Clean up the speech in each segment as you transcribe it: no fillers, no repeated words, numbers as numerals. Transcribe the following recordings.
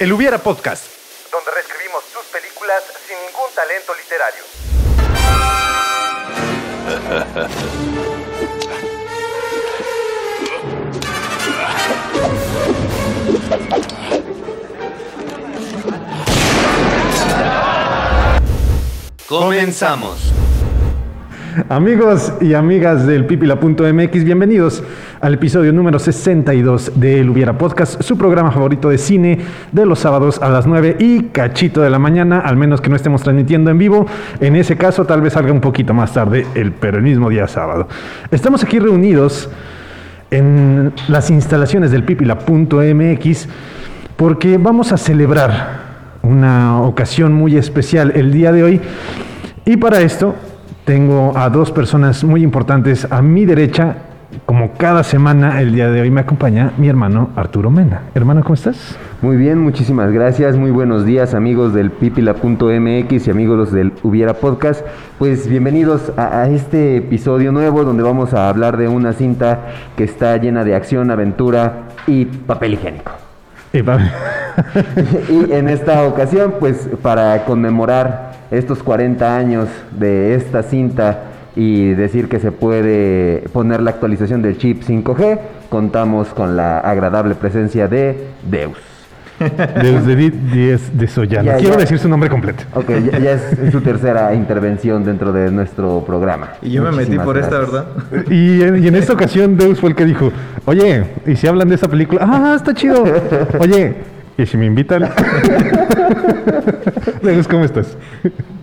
El Hubiera Podcast, donde reescribimos sus películas sin ningún talento literario. Comenzamos. Amigos y amigas del pipila.mx, bienvenidos al episodio número 62 de El Hubiera Podcast, su programa favorito de cine de los sábados a las 9 y cachito de la mañana, al menos que no estemos transmitiendo en vivo. En ese caso, tal vez salga un poquito más tarde, pero el mismo día sábado. Estamos aquí reunidos en las instalaciones del pipila.mx porque vamos a celebrar una ocasión muy especial el día de hoy, y para esto tengo a dos personas muy importantes a mi derecha. Como cada semana, el día de hoy me acompaña mi hermano Arturo Mena. Hermano, ¿cómo estás? Muy bien, muchísimas gracias. Muy buenos días, amigos del pipila.mx y amigos del Hubiera Podcast. Pues bienvenidos a este episodio nuevo donde vamos a hablar de una cinta que está llena de acción, aventura y papel higiénico. Y en esta ocasión, pues para conmemorar estos 40 años de esta cinta y decir que se puede poner la actualización del chip 5G, contamos con la agradable presencia de Deus. Deus de Sollano. Quiero decir su nombre completo. Ok, ya es su tercera intervención dentro de nuestro programa. Y yo muchísimas me metí por gracias. Esta, ¿verdad? Y en esta ocasión Deus fue el que dijo, oye, ¿y si hablan de esa película? ¡Ah, está chido! Oye, ¿y si me invitan? Deus, ¿cómo estás?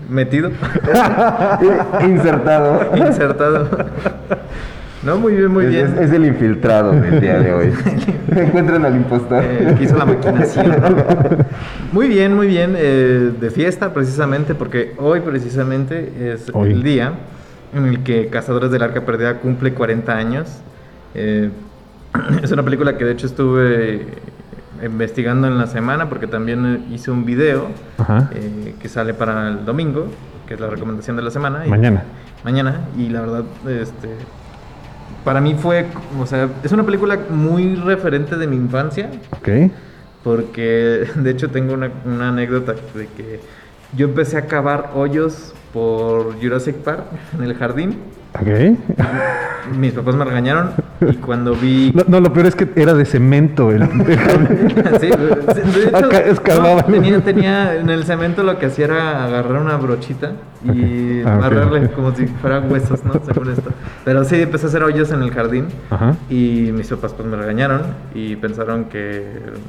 Metido. Insertado. No, muy bien. Es el infiltrado del día de hoy. Encuentran al impostor. Que hizo la maquinación. Muy bien. De fiesta, precisamente, porque hoy precisamente es el día en el que Cazadores del Arca Perdida cumple 40 años. Es una película que de hecho estuve investigando en la semana, porque también hice un video que sale para el domingo, que es la recomendación de la semana. Mañana. Y la verdad, para mí fue, o sea, es una película muy referente de mi infancia. Ok. Porque de hecho tengo una anécdota de que yo empecé a cavar hoyos por Jurassic Park en el jardín. Okay. Mis papás me regañaron y cuando vi... No, lo peor es que era de cemento. Sí, de hecho, acá excavaba. No, tenía en el cemento, lo que hacía era agarrar una brochita y amarrarle como si fueran huesos, ¿no? Según esto. Pero sí, empecé a hacer hoyos en el jardín. Ajá. Y mis papás pues me regañaron y pensaron que pues,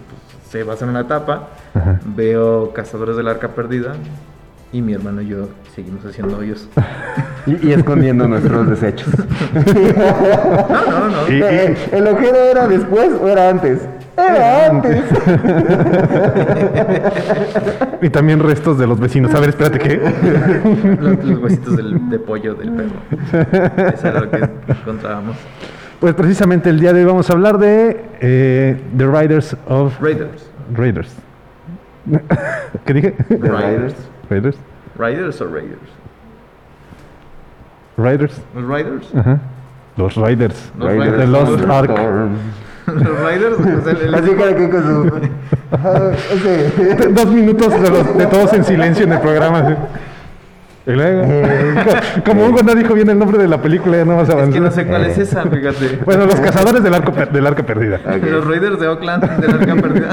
se basan en la tapa. Ajá. Veo Cazadores del Arca Perdida. Y mi hermano y yo seguimos haciendo hoyos. Y escondiendo nuestros desechos. No. ¿El ojero era después o era antes? Era antes. Y también restos de los vecinos. A ver, espérate, ¿qué? Los huesitos de pollo del perro. Eso era lo que encontrábamos. Pues precisamente el día de hoy vamos a hablar de The Raiders of... Raiders. ¿Qué dije? The Raiders. ¿Raiders? Ajá. Los Raiders. The Lost Ark. Los Raiders. Así cada que con su... 2 minutos de todos en silencio en el programa. ¿Sí? Como Hugo no dijo bien el nombre de la película, ya no vas a avanzar. Es que no sé cuál es esa, fíjate. Bueno, los Cazadores del Arca Perdida. Okay. Los Raiders de Oakland del Arca Perdida.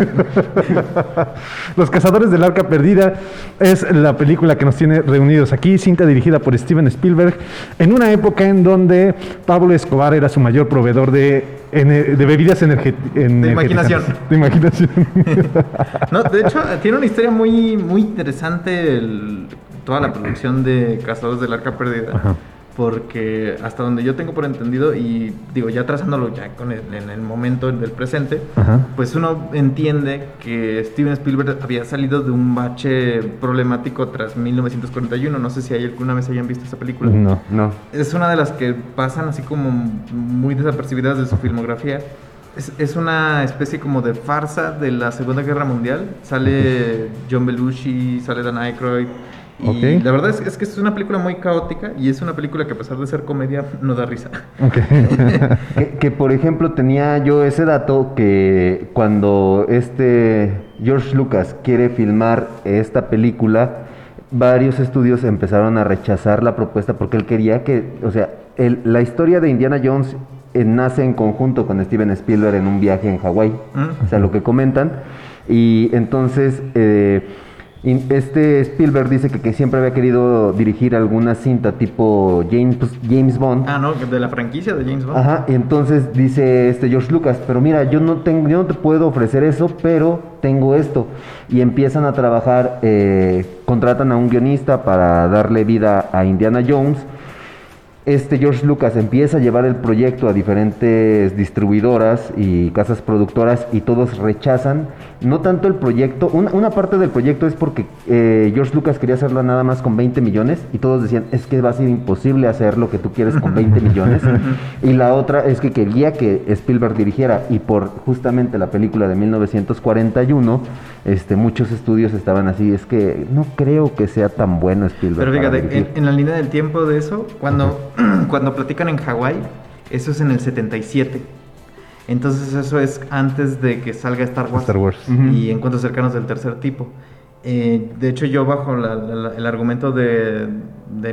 Los Cazadores del Arca Perdida es la película que nos tiene reunidos aquí, cinta dirigida por Steven Spielberg, en una época en donde Pablo Escobar era su mayor proveedor de bebidas de imaginación. No, de hecho, tiene una historia muy, muy interesante toda la producción de Cazadores del Arca Perdida. Ajá. Porque hasta donde yo tengo por entendido, y digo ya trazándolo ya en el momento del presente, ajá, pues uno entiende que Steven Spielberg había salido de un bache problemático tras 1941. No sé si alguna vez hayan visto esa película. No. Es una de las que pasan así como muy desapercibidas de su filmografía. Es una especie como de farsa de la Segunda Guerra Mundial. Sale John Belushi, sale Dan Aykroyd Y okay. La verdad es que es una película muy caótica y es una película que a pesar de ser comedia no da risa. Okay. que por ejemplo tenía yo ese dato que cuando George Lucas quiere filmar esta película, varios estudios empezaron a rechazar la propuesta porque él quería que, o sea, la historia de Indiana Jones nace en conjunto con Steven Spielberg en un viaje en Hawái, o sea, lo que comentan, y entonces... Spielberg dice que siempre había querido dirigir alguna cinta tipo James Bond. Ah, no, de la franquicia de James Bond. Ajá, y entonces dice George Lucas, pero mira, yo no te puedo ofrecer eso, pero tengo esto. Y empiezan a trabajar, contratan a un guionista para darle vida a Indiana Jones. George Lucas empieza a llevar el proyecto a diferentes distribuidoras y casas productoras y todos rechazan, no tanto el proyecto, una parte del proyecto es porque George Lucas quería hacerlo nada más con 20 millones y todos decían, es que va a ser imposible hacer lo que tú quieres con 20 millones, y la otra es que quería que Spielberg dirigiera, y por justamente la película de 1941, muchos estudios estaban así, es que no creo que sea tan bueno Spielberg. Pero fíjate, en la línea del tiempo de eso, cuando platican en Hawái, eso es en el 77. Entonces eso es antes de que salga Star Wars. Uh-huh. Y Encuentros cercanos del tercer tipo. De hecho yo bajo el argumento de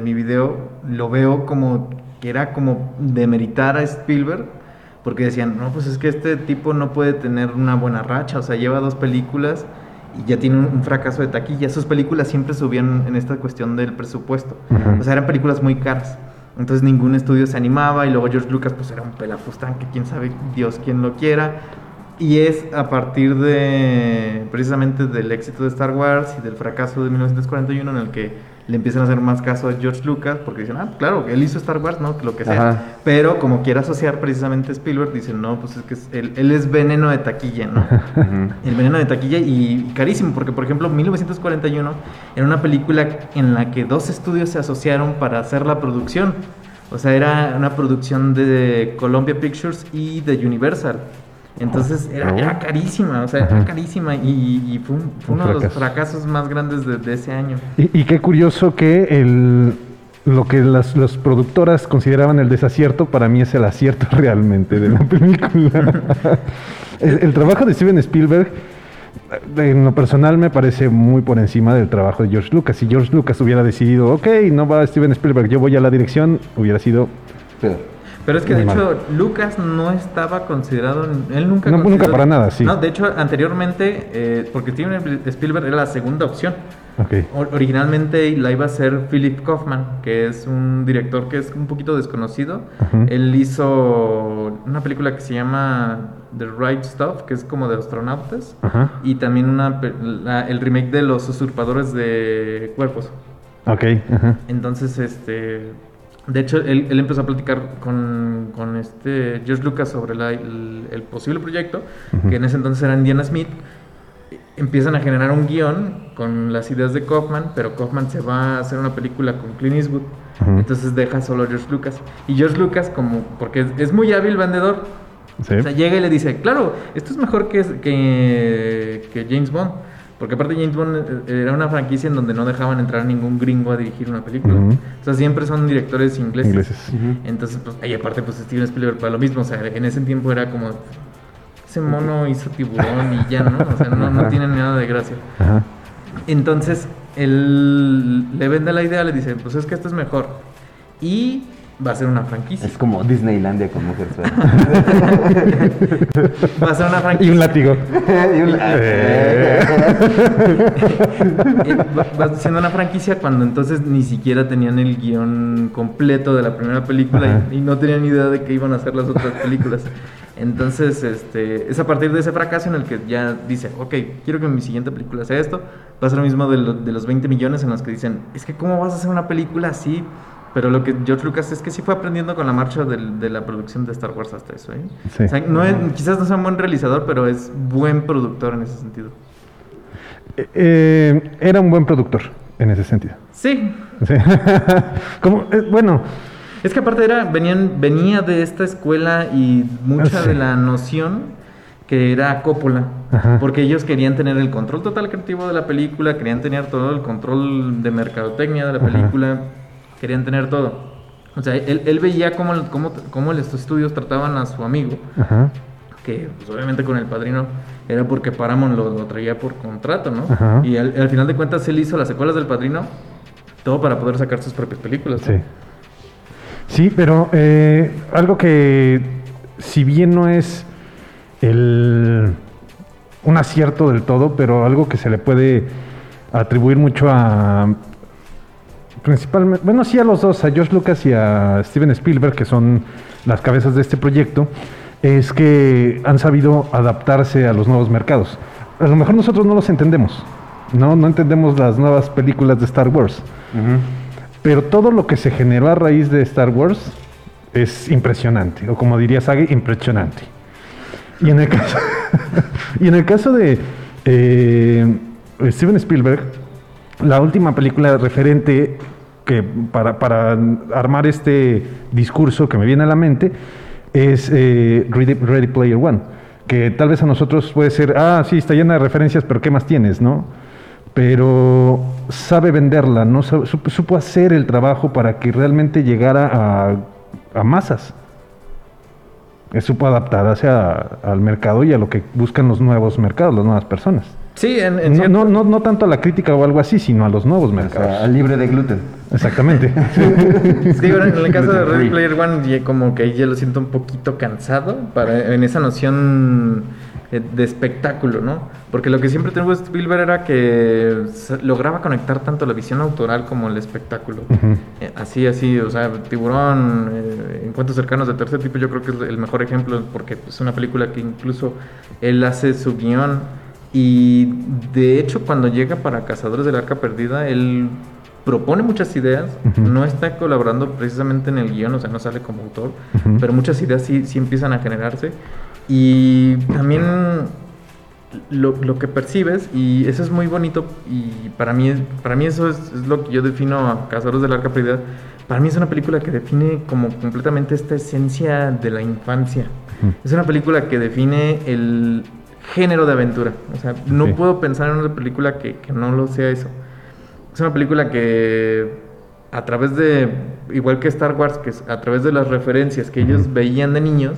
mi video lo veo como que era como demeritar a Spielberg, porque decían, no, pues es que este tipo no puede tener una buena racha, o sea, lleva 2 películas y ya tiene un fracaso de taquilla. Sus películas siempre subían en esta cuestión del presupuesto. Uh-huh. O sea, eran películas muy caras. Entonces ningún estudio se animaba, y luego George Lucas pues era un pelafustán que quién sabe Dios quién lo quiera, y es a partir de precisamente del éxito de Star Wars y del fracaso de 1941 en el que le empiezan a hacer más caso a George Lucas, porque dicen, ah, claro, él hizo Star Wars, ¿no? Lo que sea. Ajá. Pero como quiera asociar precisamente a Spielberg, dicen, no, pues es que él es veneno de taquilla, ¿no? El veneno de taquilla y carísimo, porque por ejemplo, 1941 era una película en la que 2 estudios se asociaron para hacer la producción. O sea, era una producción de Columbia Pictures y de Universal. Entonces era carísima, o sea, era carísima, y fue uno de los fracasos más grandes de ese año. Y qué curioso que lo que las productoras consideraban el desacierto, para mí es el acierto realmente de la película. El trabajo de Steven Spielberg, en lo personal, me parece muy por encima del trabajo de George Lucas. Si George Lucas hubiera decidido, no va Steven Spielberg, yo voy a la dirección, hubiera sido... Pero es que de hecho Lucas no estaba considerado, él nunca para nada, sí. No, de hecho anteriormente, porque Steven Spielberg era la segunda opción. Okay. Originalmente la iba a hacer Philip Kaufman, que es un director que es un poquito desconocido. Uh-huh. Él hizo una película que se llama The Right Stuff, que es como de astronautas, uh-huh. y también el remake de Los Usurpadores de Cuerpos. Okay. Uh-huh. Entonces de hecho, él empezó a platicar con George Lucas sobre el posible proyecto, uh-huh. que en ese entonces era Indiana Smith. Empiezan a generar un guión con las ideas de Kaufman, pero Kaufman se va a hacer una película con Clint Eastwood, uh-huh. entonces deja solo a George Lucas. Y George Lucas, porque es muy hábil vendedor, sí. o sea, llega y le dice, claro, esto es mejor que James Bond. Porque aparte James Bond era una franquicia en donde no dejaban entrar a ningún gringo a dirigir una película. Uh-huh. O sea, siempre son directores ingleses. Uh-huh. Entonces, pues, y aparte, pues Steven Spielberg para lo mismo. O sea, en ese tiempo era como, ese mono hizo tiburón y ya, ¿no? O sea, no tiene nada de gracia. Uh-huh. Entonces, él le vende la idea, le dice, pues es que esto es mejor. Y... va a ser una franquicia. Es como Disneylandia con mujeres. Va a ser una franquicia. Y un látigo. Va siendo una franquicia cuando entonces ni siquiera tenían el guión completo de la primera película y no tenían idea de qué iban a hacer las otras películas. Entonces, es a partir de ese fracaso en el que ya dice, quiero que mi siguiente película sea esto. Va a ser lo mismo de los 20 millones en los que dicen, es que ¿cómo vas a hacer una película así? Pero lo que George Lucas es que sí fue aprendiendo con la marcha de la producción de Star Wars hasta eso, ¿eh? Sí. O sea, quizás no sea un buen realizador, pero es buen productor en ese sentido. Era un buen productor en ese sentido. Sí. Como, bueno... es que aparte venía de esta escuela y mucha de la noción... que era Coppola, ajá, porque ellos querían tener el control total creativo de la película, querían tener todo el control de mercadotecnia de la película, ajá, querían tener todo. O sea, él veía cómo los estudios trataban a su amigo, ajá, que pues, obviamente con El Padrino era porque Paramount lo traía por contrato, ¿no? Ajá. Y al final de cuentas él hizo las secuelas del Padrino, todo para poder sacar sus propias películas, ¿no? Sí. Sí, pero algo que, si bien no es un acierto del todo, pero algo que se le puede atribuir mucho a, principalmente, bueno, sí, a los dos, a George Lucas y a Steven Spielberg, que son las cabezas de este proyecto, es que han sabido adaptarse a los nuevos mercados. A lo mejor nosotros no los entendemos, no entendemos las nuevas películas de Star Wars. Uh-huh. Pero todo lo que se generó a raíz de Star Wars es impresionante, o como diría Sage, impresionante. Y en el caso, de Steven Spielberg, la última película referente que para armar este discurso que me viene a la mente es Ready Player One, que tal vez a nosotros puede ser, sí, está llena de referencias, pero ¿qué más tienes, no? Pero sabe venderla, ¿no? Supo hacer el trabajo para que realmente llegara a masas. Supo adaptarse al mercado y a lo que buscan los nuevos mercados, las nuevas personas. Sí, en cierto... no tanto a la crítica o algo así, sino a los nuevos mercados. O sea, al libre de gluten. Exactamente. Sí, bueno, en el caso de Ready Player One, como que ya lo siento un poquito cansado en esa noción de espectáculo, ¿no? Porque lo que siempre tuvo Spielberg era que lograba conectar tanto la visión autoral como el espectáculo. Uh-huh. Así, o sea, Tiburón, Encuentros cercanos de tercer tipo, yo creo que es el mejor ejemplo, porque es una película que incluso él hace su guión, y de hecho cuando llega para Cazadores del Arca Perdida, él propone muchas ideas, uh-huh, no está colaborando precisamente en el guión, o sea, no sale como autor, uh-huh, pero muchas ideas sí empiezan a generarse. Y también lo que percibes, y eso es muy bonito, y para mí eso es lo que yo defino a Cazadores del Arca Perdida. Para mí es una película que define como completamente esta esencia de la infancia. Uh-huh. Es una película que define el género de aventura. O sea, no puedo pensar en una película que no lo sea eso. Es una película que a través de, igual que Star Wars, que a través de las referencias que ellos veían de niños,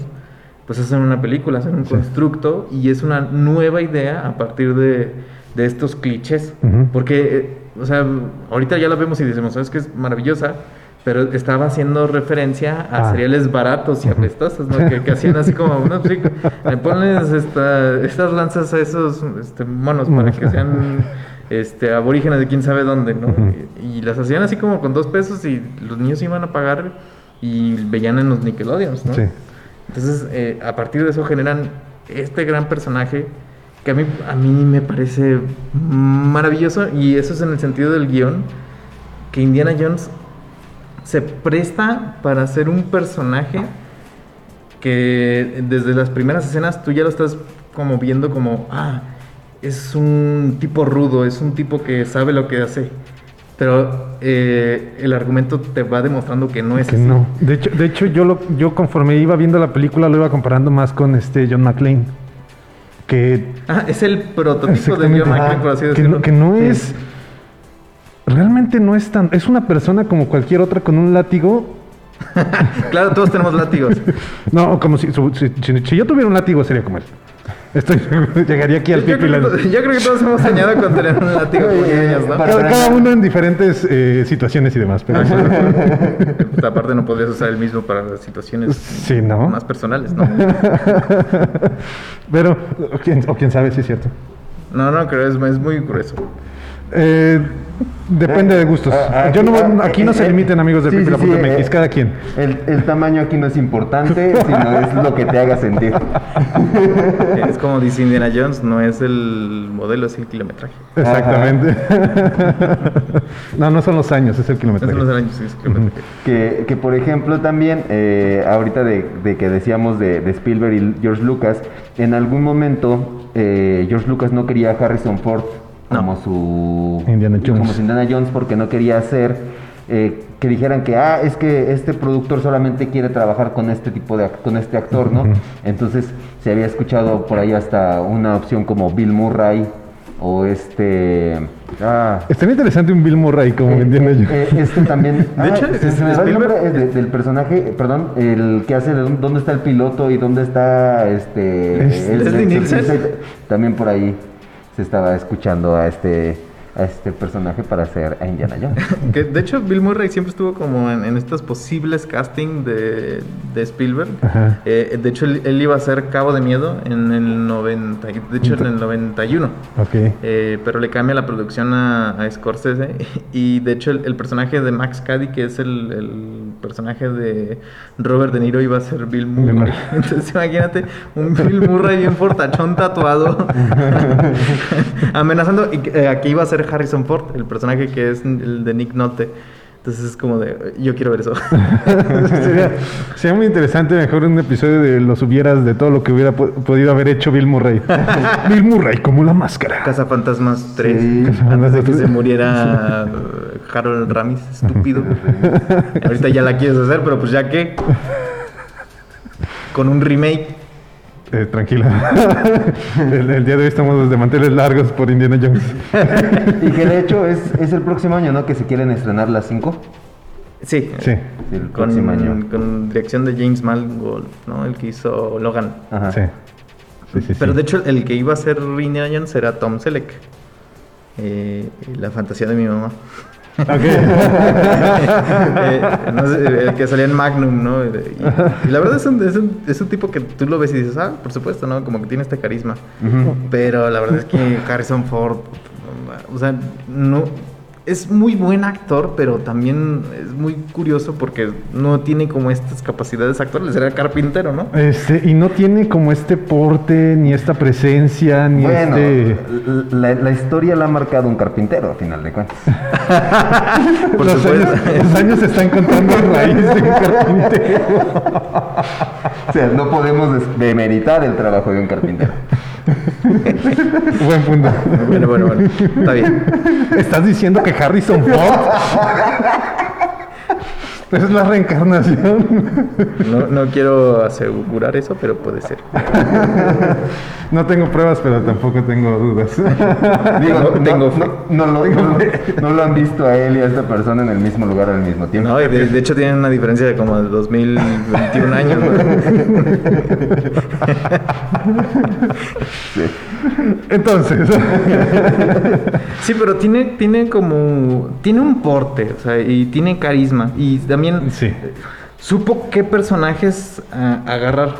pues hacen una película, hacen un constructo, y es una nueva idea a partir de estos clichés. Uh-huh. Porque, o sea, ahorita ya la vemos y decimos, ¿sabes qué? Es maravillosa, pero estaba haciendo referencia a cereales baratos y apestosos, ¿no? que hacían así como, no, chico, le pones estas lanzas a esos monos para que sean aborígenes de quién sabe dónde, ¿no? Uh-huh. Y las hacían así como con $2 y los niños iban a pagar y veían en los Nickelodeons, ¿no? Sí. Entonces, a partir de eso generan este gran personaje que a mí me parece maravilloso, y eso es en el sentido del guión, que Indiana Jones se presta para ser un personaje que desde las primeras escenas tú ya lo estás como viendo como, es un tipo rudo, es un tipo que sabe lo que hace. Pero el argumento te va demostrando que no es que así. No. De hecho yo conforme iba viendo la película lo iba comparando más con John McClane, que es el prototipo de John McClane, por así decirlo. Que no es, realmente no es tan, es una persona como cualquier otra con un látigo. Claro, todos tenemos látigos. No, como si yo tuviera un látigo sería como él. Llegaría aquí al pico y la... Yo creo que todos hemos soñado con tener un látigo con ellos, ¿no? Cada uno en diferentes situaciones y demás, pero... Pues aparte no podrías usar el mismo para las situaciones más personales, ¿no? Pero, quién sabe si es cierto. No, creo que es muy grueso. Depende de gustos. Aquí no se limiten, amigos de Pipila.mx, cada quien. El tamaño aquí no es importante, sino es lo que te haga sentir. Es como dice Indiana Jones, no es el modelo, es el kilometraje. Exactamente. No son los años, es el kilometraje. Que por ejemplo también, ahorita de que decíamos de Spielberg y George Lucas, en algún momento George Lucas no quería a Harrison Ford como su Indiana Jones porque no quería hacer que dijeran que, ah, es que este productor solamente quiere trabajar con este tipo de, con este actor, ¿no? Entonces se había escuchado por ahí hasta una opción como Bill Murray o Estaría interesante un Bill Murray, como me entiendo yo. También... De hecho, del personaje, perdón, el que hace dónde está el piloto y dónde está también por ahí se estaba escuchando a este personaje para hacer a Indiana Jones. Que de hecho Bill Murray siempre estuvo como en estos posibles casting de Spielberg. De hecho él iba a ser Cabo de Miedo en el 91. Okay. Pero le cambia la producción a Scorsese, y de hecho el personaje de Max Cady, que es el personaje de Robert De Niro, iba a ser Bill Murray. Entonces imagínate un Bill Murray bien fortachón, tatuado, amenazando, y aquí iba a ser Harrison Ford, el personaje que es el de Nick Nolte. Entonces es como de, yo quiero ver eso. sería muy interesante, mejor un episodio de los hubieras, de todo lo que hubiera podido haber hecho Bill Murray. Bill Murray como la máscara. Cazafantasmas 3, sí, antes de que se muriera Harold Ramis, estúpido. Ahorita ya la quieres hacer, pero pues ya que con un remake. Tranquila. el día de hoy estamos de manteles largos por Indiana Jones. Y que de hecho es el próximo año, ¿no? Que se quieren estrenar las 5. Sí. El próximo año. Con dirección de James Mangold, ¿no? El que hizo Logan. Ajá. Sí. Pero de hecho el que iba a ser Indiana Jones era Tom Selleck. La fantasía de mi mamá. Okay. No sé, el que salía en Magnum, ¿no? Y la verdad es un tipo que tú lo ves y dices, por supuesto, ¿no? Como que tiene este carisma. Uh-huh. Pero la verdad es que Harrison Ford, o sea, no... Es muy buen actor, pero también es muy curioso porque no tiene como estas capacidades actuales. Era carpintero, ¿no? Y no tiene como este porte, ni esta presencia, ni La historia la ha marcado un carpintero, a final de cuentas. Por supuesto. Los años se están contando a raíz de un carpintero. O sea, no podemos demeritar el trabajo de un carpintero. Buen punto. Bueno, está bien. ¿Estás diciendo que Harrison Ford es la reencarnación? No quiero asegurar eso, pero puede ser. No tengo pruebas, pero tampoco tengo dudas. Digo, no lo han visto a él y a esta persona en el mismo lugar al mismo tiempo. No, de hecho tienen una diferencia de como 2021 años. Sí. Entonces. Sí, pero tiene un porte, o sea, y tiene carisma, y también supo qué personajes agarrar.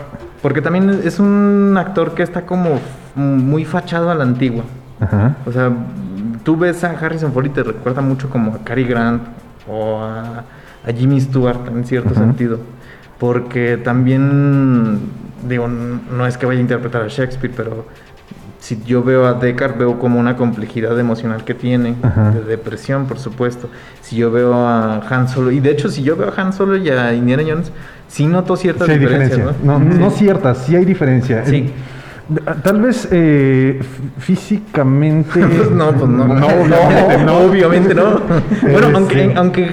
Porque también es un actor que está como muy fachado a la antigua. Ajá. O sea, tú ves a Harrison Ford y te recuerda mucho como a Cary Grant o a Jimmy Stewart en cierto sentido. Porque también, digo, no es que vaya a interpretar a Shakespeare, pero si yo veo a Deckard, veo como una complejidad emocional que tiene, de depresión, por supuesto. Si yo veo a Han Solo, y de hecho si yo veo a Han Solo y a Indiana Jones, sí noto ciertas diferencias, ¿no? No ciertas, sí hay diferencia. Sí. Tal vez físicamente... No, obviamente no. Bueno, aunque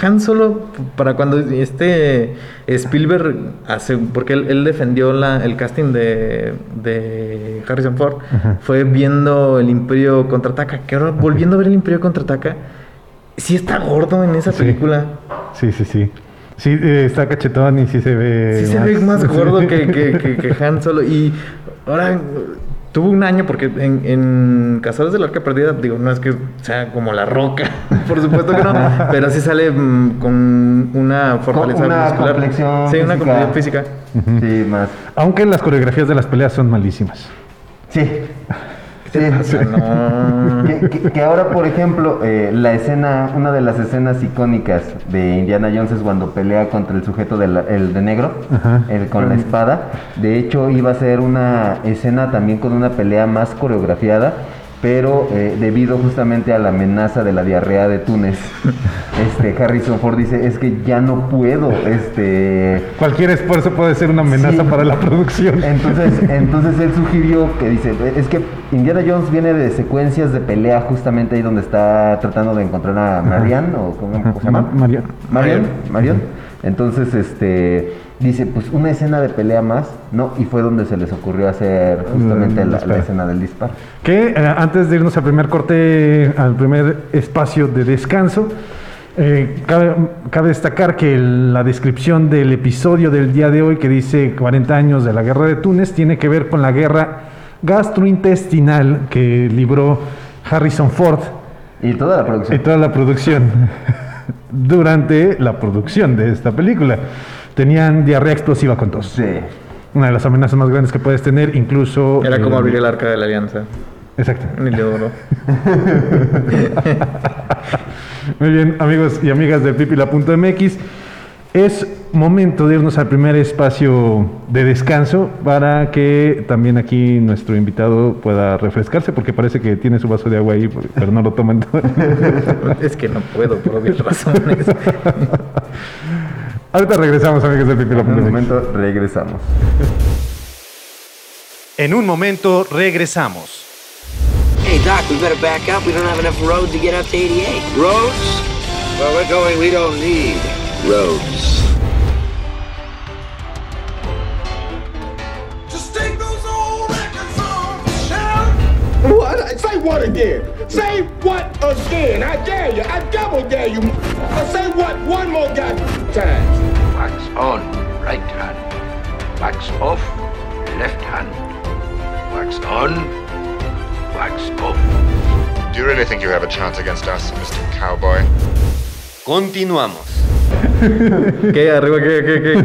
Han Solo, para cuando Spielberg hace... Porque él defendió el casting de Harrison Ford. Ajá. Fue viendo el Imperio Contraataca, que ahora volviendo a ver el Imperio Contraataca, sí está gordo en esa película. Sí. Sí, está cachetón y sí se ve... Sí se ve más gordo que Han Solo. Y ahora tuvo un año, porque en Cazadores del Arca Perdida, digo, no es que sea como La Roca, por supuesto que no, pero sí sale con una fortaleza muscular. Complexión una complexión física. Uh-huh. Sí, más. Aunque las coreografías de las peleas son malísimas. Sí. No. Que ahora, por ejemplo, una de las escenas icónicas de Indiana Jones es cuando pelea contra el sujeto de negro, con la espada. De hecho, iba a ser una escena también con una pelea más coreografiada, pero debido justamente a la amenaza de la diarrea de Túnez, Harrison Ford dice, es que ya no puedo, cualquier esfuerzo puede ser una amenaza para la producción. Entonces él sugirió, que dice, es que Indiana Jones viene de secuencias de pelea justamente ahí donde está tratando de encontrar a Marion, o ¿cómo se llama? Marion. Entonces, dice, pues una escena de pelea más, ¿no? Y fue donde se les ocurrió hacer justamente la escena del disparo. Que antes de irnos al primer corte, al primer espacio de descanso, cabe destacar que la descripción del episodio del día de hoy, que dice 40 años de la guerra de Túnez, tiene que ver con la guerra gastrointestinal que libró Harrison Ford. Y toda la producción. Durante la producción de esta película. Tenían diarrea explosiva con tos. Sí. Una de las amenazas más grandes que puedes tener, incluso... Era como abrir el Arca de la Alianza. Exacto. Ni le duró. Muy bien, amigos y amigas de pipila.mx. Es momento de irnos al primer espacio de descanso para que también aquí nuestro invitado pueda refrescarse, porque parece que tiene su vaso de agua ahí, pero no lo toma en todo. Es que no puedo, por obvias razones. Ahorita regresamos, amigos de Pipila. En un momento regresamos. Hey, Doc, we better back up. We don't have enough road to get up to 88. Roads? Well, we're going, we don't need roads. Just take those old records on, shout. What? Say what again? Say what again? I dare you. I double dare you. Say what one more goddamn time. Wax on, right hand. Wax off, left hand. Wax on, wax off. Do you really think you have a chance against us, Mr. Cowboy? Continuamos. ¿Qué? ¿Arriba qué?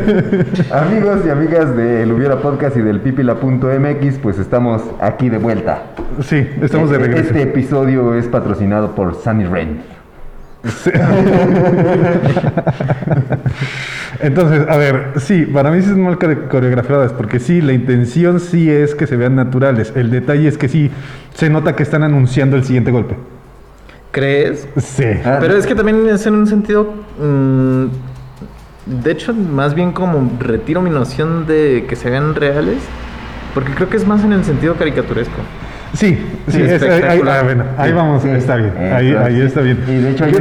Amigos y amigas del Hubiera Podcast y del Pipila.mx, pues estamos aquí de vuelta. Sí, estamos de regreso. Este episodio es patrocinado por Sunny Rain. Entonces, a ver, sí, para mí sí son mal coreografiadas, porque sí, la intención sí es que se vean naturales. El detalle es que sí se nota que están anunciando el siguiente golpe. ¿Crees? Sí. Pero es que también es en un sentido, de hecho, más bien como retiro mi noción de que se vean reales, porque creo que es más en el sentido caricaturesco. Sí, ahí vamos, sí, está bien, ahí está bien. Y de hecho hay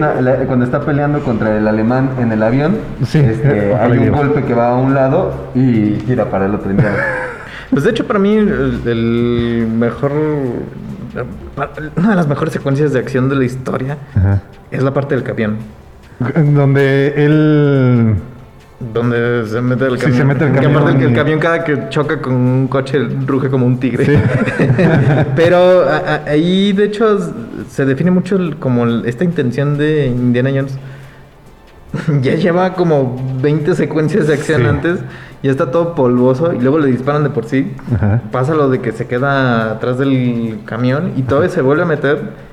cuando está peleando contra el alemán en el avión, sí, hay un golpe que va a un lado y gira para el otro. Pues de hecho para mí una de las mejores secuencias de acción de la historia, ajá, es la parte del camión. Donde se mete el camión. Sí, se mete el camión. Que aparte el camión cada que choca con un coche ruge como un tigre. Sí. Pero ahí de hecho se define mucho esta intención de Indiana Jones. Ya lleva como 20 secuencias de acción, sí, antes. Ya está todo polvoso y luego le disparan de por sí. Ajá. Pasa lo de que se queda atrás del camión y todavía se vuelve a meter.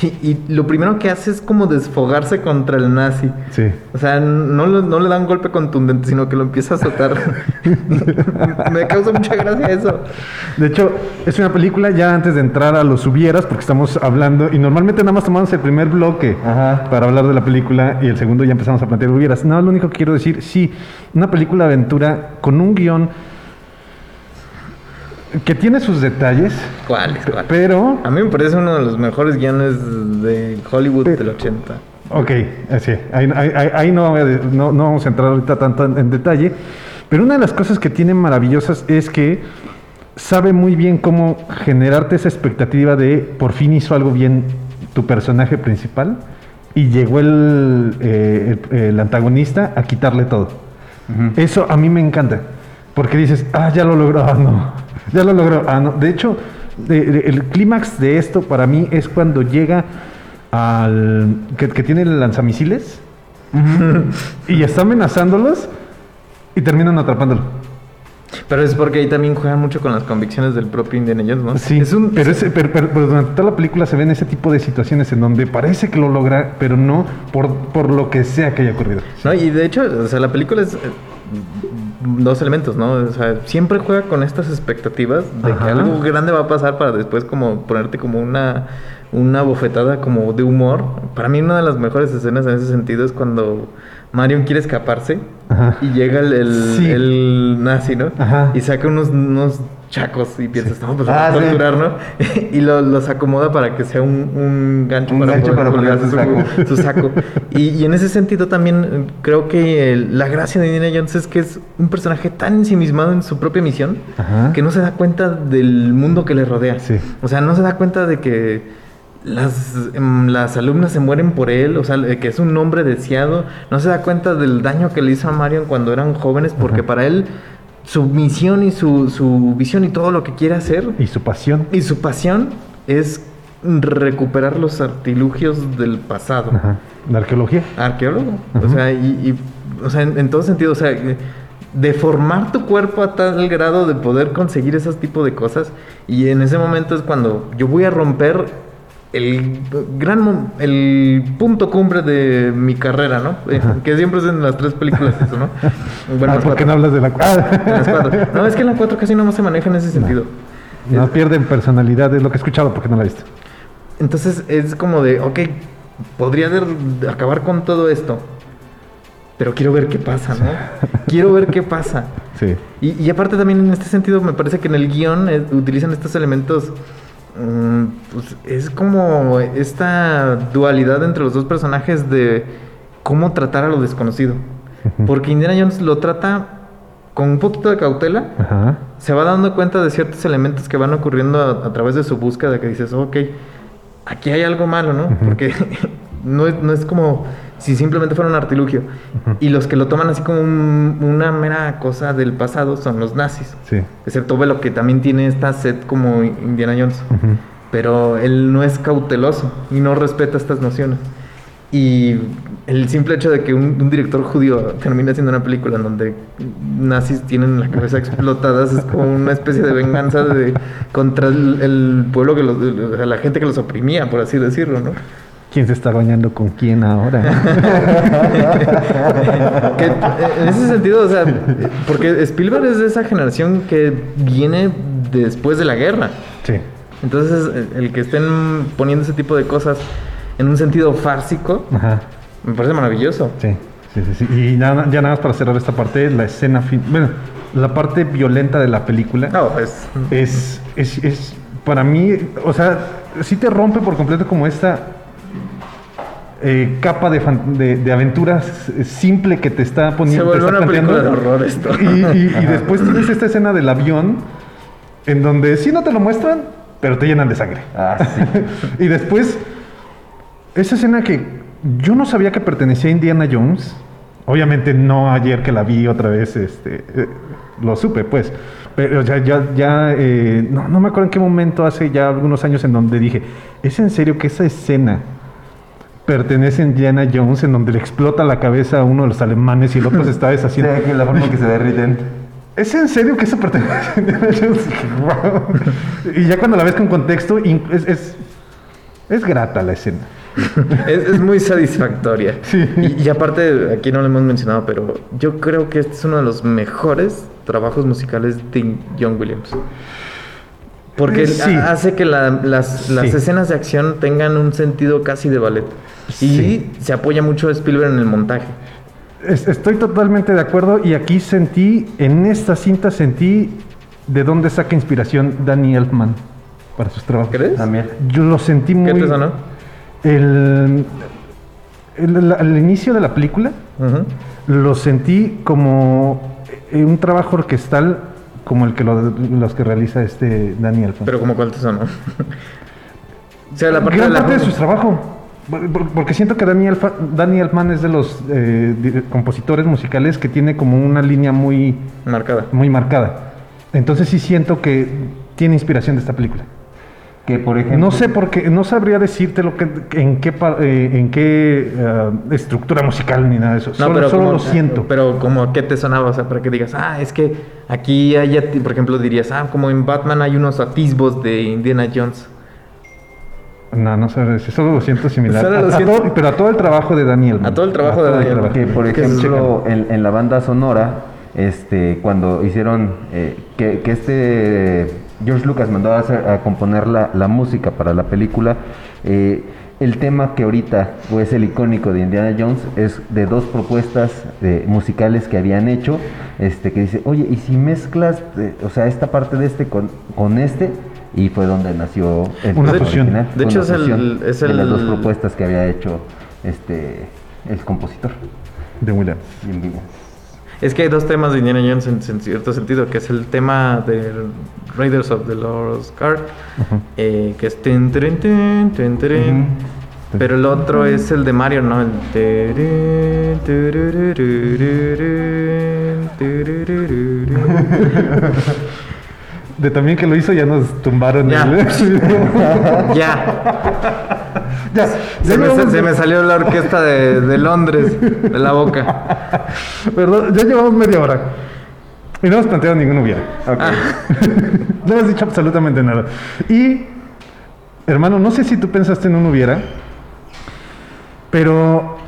Y lo primero que hace es como desfogarse contra el nazi. Sí. O sea, no le da un golpe contundente, sino que lo empieza a azotar. Me causa mucha gracia eso. De hecho, es una película, ya antes de entrar a los hubieras, porque estamos hablando, y normalmente nada más tomamos el primer bloque, ajá, para hablar de la película, y el segundo ya empezamos a plantear hubieras. No, lo único que quiero decir, sí, una película de aventura con un guión que tiene sus detalles. ¿Cuál? Pero... a mí me parece uno de los mejores guiones de Hollywood del 80. Ok, sí. Ahí no vamos a entrar ahorita tanto en detalle. Pero una de las cosas que tiene maravillosas es que sabe muy bien cómo generarte esa expectativa de por fin hizo algo bien tu personaje principal y llegó el antagonista a quitarle todo. Uh-huh. Eso a mí me encanta. Porque dices, ya lo logró, no. De hecho, el clímax de esto para mí es cuando llega al... que tiene el lanzamisiles y está amenazándolos y terminan atrapándolo. Pero es porque ahí también juegan mucho con las convicciones del propio Indiana Jones, ¿no? Sí, pero durante toda la película se ven ese tipo de situaciones en donde parece que lo logra, pero no por lo que sea que haya ocurrido. No, y de hecho, o sea, la película es... dos elementos, ¿no? O sea, siempre juega con estas expectativas de que algo grande va a pasar para después como ponerte como una bofetada como de humor. Para mí una de las mejores escenas en ese sentido es cuando Marion quiere escaparse y llega el nazi, ¿no? Y saca unos chacos y piensas, no, pues vamos a torturar, ¿no? Y los acomoda para que sea un gancho para colgarse su saco. Y en ese sentido también creo que la gracia de Indiana Jones es que es un personaje tan ensimismado en su propia misión que no se da cuenta del mundo que le rodea. Sí. O sea, no se da cuenta de que las alumnas se mueren por él, o sea, que es un hombre deseado. No se da cuenta del daño que le hizo a Marion cuando eran jóvenes, porque para él su misión y su visión y todo lo que quiere hacer y su pasión es recuperar los artilugios del pasado. La arqueólogo. O sea, y o sea, en todo sentido, o sea, deformar tu cuerpo a tal grado de poder conseguir esos tipos de cosas. Y en ese momento es cuando yo voy a romper el punto cumbre de mi carrera, ¿no? Que siempre es en las tres películas eso, ¿no? Bueno, ¿por qué no hablas de la 4? No, es que en la 4 casi no se maneja en ese sentido. No pierden personalidad, es lo que he escuchado, ¿por qué no la viste? Entonces es como de, ok, podría acabar con todo esto, pero quiero ver qué pasa, ¿no? Quiero ver qué pasa. Sí. Y aparte también en este sentido me parece que en el guión utilizan estos elementos. Pues es como esta dualidad entre los dos personajes de cómo tratar a lo desconocido. Porque Indiana Jones lo trata con un poquito de cautela. Se va dando cuenta de ciertos elementos que van ocurriendo a través de su búsqueda, que dices, ok, aquí hay algo malo, ¿no? Porque no es como si simplemente fuera un artilugio. Y los que lo toman así como una mera cosa del pasado son los nazis. Sí. Excepto Velo, que también tiene esta sed como Indiana Jones. Pero él no es cauteloso y no respeta estas nociones. Y el simple hecho de que un director judío termine haciendo una película en donde nazis tienen la cabeza explotadas es como una especie de venganza contra el pueblo, la gente que los oprimía, por así decirlo, ¿no? ¿Quién se está bañando con quién ahora? En ese sentido, o sea, porque Spielberg es de esa generación que viene después de la guerra. Sí. Entonces, el que estén poniendo ese tipo de cosas en un sentido fársico, me parece maravilloso. Sí. Y ya nada más para cerrar esta parte, la escena la parte violenta de la película es para mí, o sea, sí te rompe por completo como esta capa de aventuras simple que te está poniendo. Se vuelve una película de horror esto. Y después tienes esta escena del avión en donde sí no te lo muestran, pero te llenan de sangre. Y después esa escena que yo no sabía que pertenecía a Indiana Jones. Obviamente no ayer que la vi otra vez, lo supe, pues. Pero ya no me acuerdo en qué momento, hace ya algunos años, en donde dije, ¿es en serio que esa escena pertenece a Indiana Jones, en donde le explota la cabeza a uno de los alemanes y el otro se está deshaciendo? Sí, la forma en que se derriten. ¿Es en serio que eso pertenece a Indiana Jones? Wow. Y ya cuando la ves con contexto, es grata la escena. Es muy satisfactoria. Sí. Y aparte, aquí no lo hemos mencionado, pero yo creo que este es uno de los mejores trabajos musicales de John Williams. Porque hace que las escenas de acción tengan un sentido casi de ballet. Y se apoya mucho a Spielberg en el montaje. Estoy totalmente de acuerdo. Y aquí en esta cinta sentí de dónde saca inspiración Danny Elfman para sus trabajos. ¿Crees? También. Yo lo sentí muy... ¿Qué te sonó? El inicio de la película lo sentí como un trabajo orquestal como el que los que realiza Danny Elfman. Pero como cuál te sonó. O sea, la parte gran de parte de su trabajo. Porque siento que Danny Elfman es de los compositores musicales que tiene como una línea muy marcada. Entonces sí siento que tiene inspiración de esta película. Que por ejemplo, no sé por qué, no sabría decirte en qué estructura musical ni nada de eso. No, solo lo siento. Pero como qué te sonaba, o sea, para que digas, es que aquí hay, por ejemplo, dirías, como en Batman hay unos atisbos de Indiana Jones. No sabría decir, solo lo siento similar. Pero a todo el trabajo de Daniel. Que por ejemplo en la banda sonora cuando hicieron George Lucas mandó a componer la música para la película, el tema que ahorita es pues, el icónico de Indiana Jones, es de dos propuestas musicales que habían hecho, que dice, oye, y si mezclas, o sea, esta parte de con este, y fue donde nació el una fusión original. De hecho es de las dos propuestas que había hecho el compositor de Williams. Es que hay dos temas de Indiana Jones en cierto sentido, que es el tema de Raiders of the Lost Ark, uh-huh, que es ten, ten, ten, ten, ten, uh-huh, pero el otro es el de Marion, ¿no? El tereré, tereré, tereré, tereré. De también que lo hizo, ya nos tumbaron ya. El... Ya, se me salió la orquesta de Londres de la boca. Perdón, ya llevamos media hora y no hemos planteado ningún viaje. Okay. No has dicho absolutamente nada. Y, hermano, no sé si tú pensaste en un hubiera, pero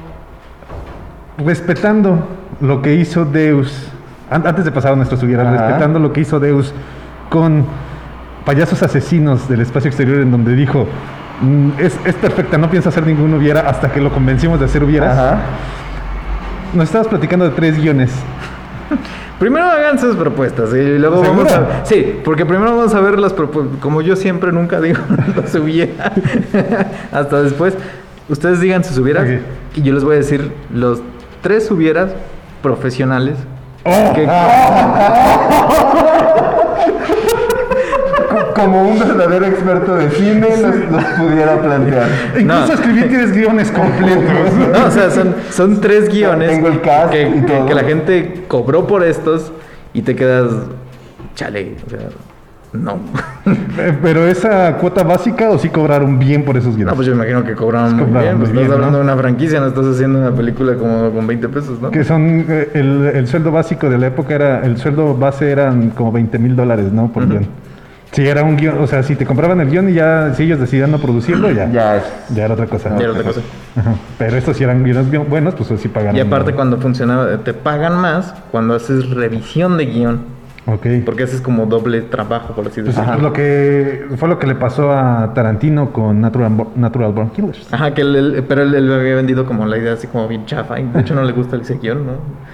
respetando lo que hizo Deus, antes de pasar a nuestros hubieras, respetando lo que hizo Deus con payasos asesinos del espacio exterior, en donde dijo... Es perfecta, no pienso hacer ningún hubiera hasta que lo convencimos de hacer hubieras. Ajá. Nos estabas platicando de 3 guiones. Primero hagan sus propuestas y luego ¿seguro? Vamos a... Sí, porque primero vamos a ver las propuestas. Como yo siempre nunca digo las hubiera hasta después. Ustedes digan sus hubieras, okay, y yo les voy a decir los 3 hubieras profesionales. Oh. Que... Como un verdadero experto de cine los pudiera plantear. Incluso escribir 3 guiones completos. No, o sea, son 3 guiones. Tengo el cast que la gente cobró por estos y te quedas... Chale, o sea, no. ¿Pero esa cuota básica o sí cobraron bien por esos guiones? No, pues yo me imagino que cobraron muy bien. Pues estás hablando de una franquicia, no estás haciendo una película como con 20 pesos, ¿no? Que son... el sueldo básico de la época era... El sueldo base eran como $20,000, ¿no? Por guión. Si era un guión, o sea, si te compraban el guión y ya, si ellos decidían no producirlo, ya era otra cosa. Ya era otra cosa. Ajá. Pero estos si eran guiones buenos, pues sí pagaban. Y aparte cuando funcionaba, te pagan más cuando haces revisión de guión. Okay. Porque haces como doble trabajo, por así decirlo. Pues fue lo que le pasó a Tarantino con Natural Born Killers. Ajá, que pero él lo había vendido como la idea así como bien chafa. Y de hecho no le gusta ese guión, ¿no?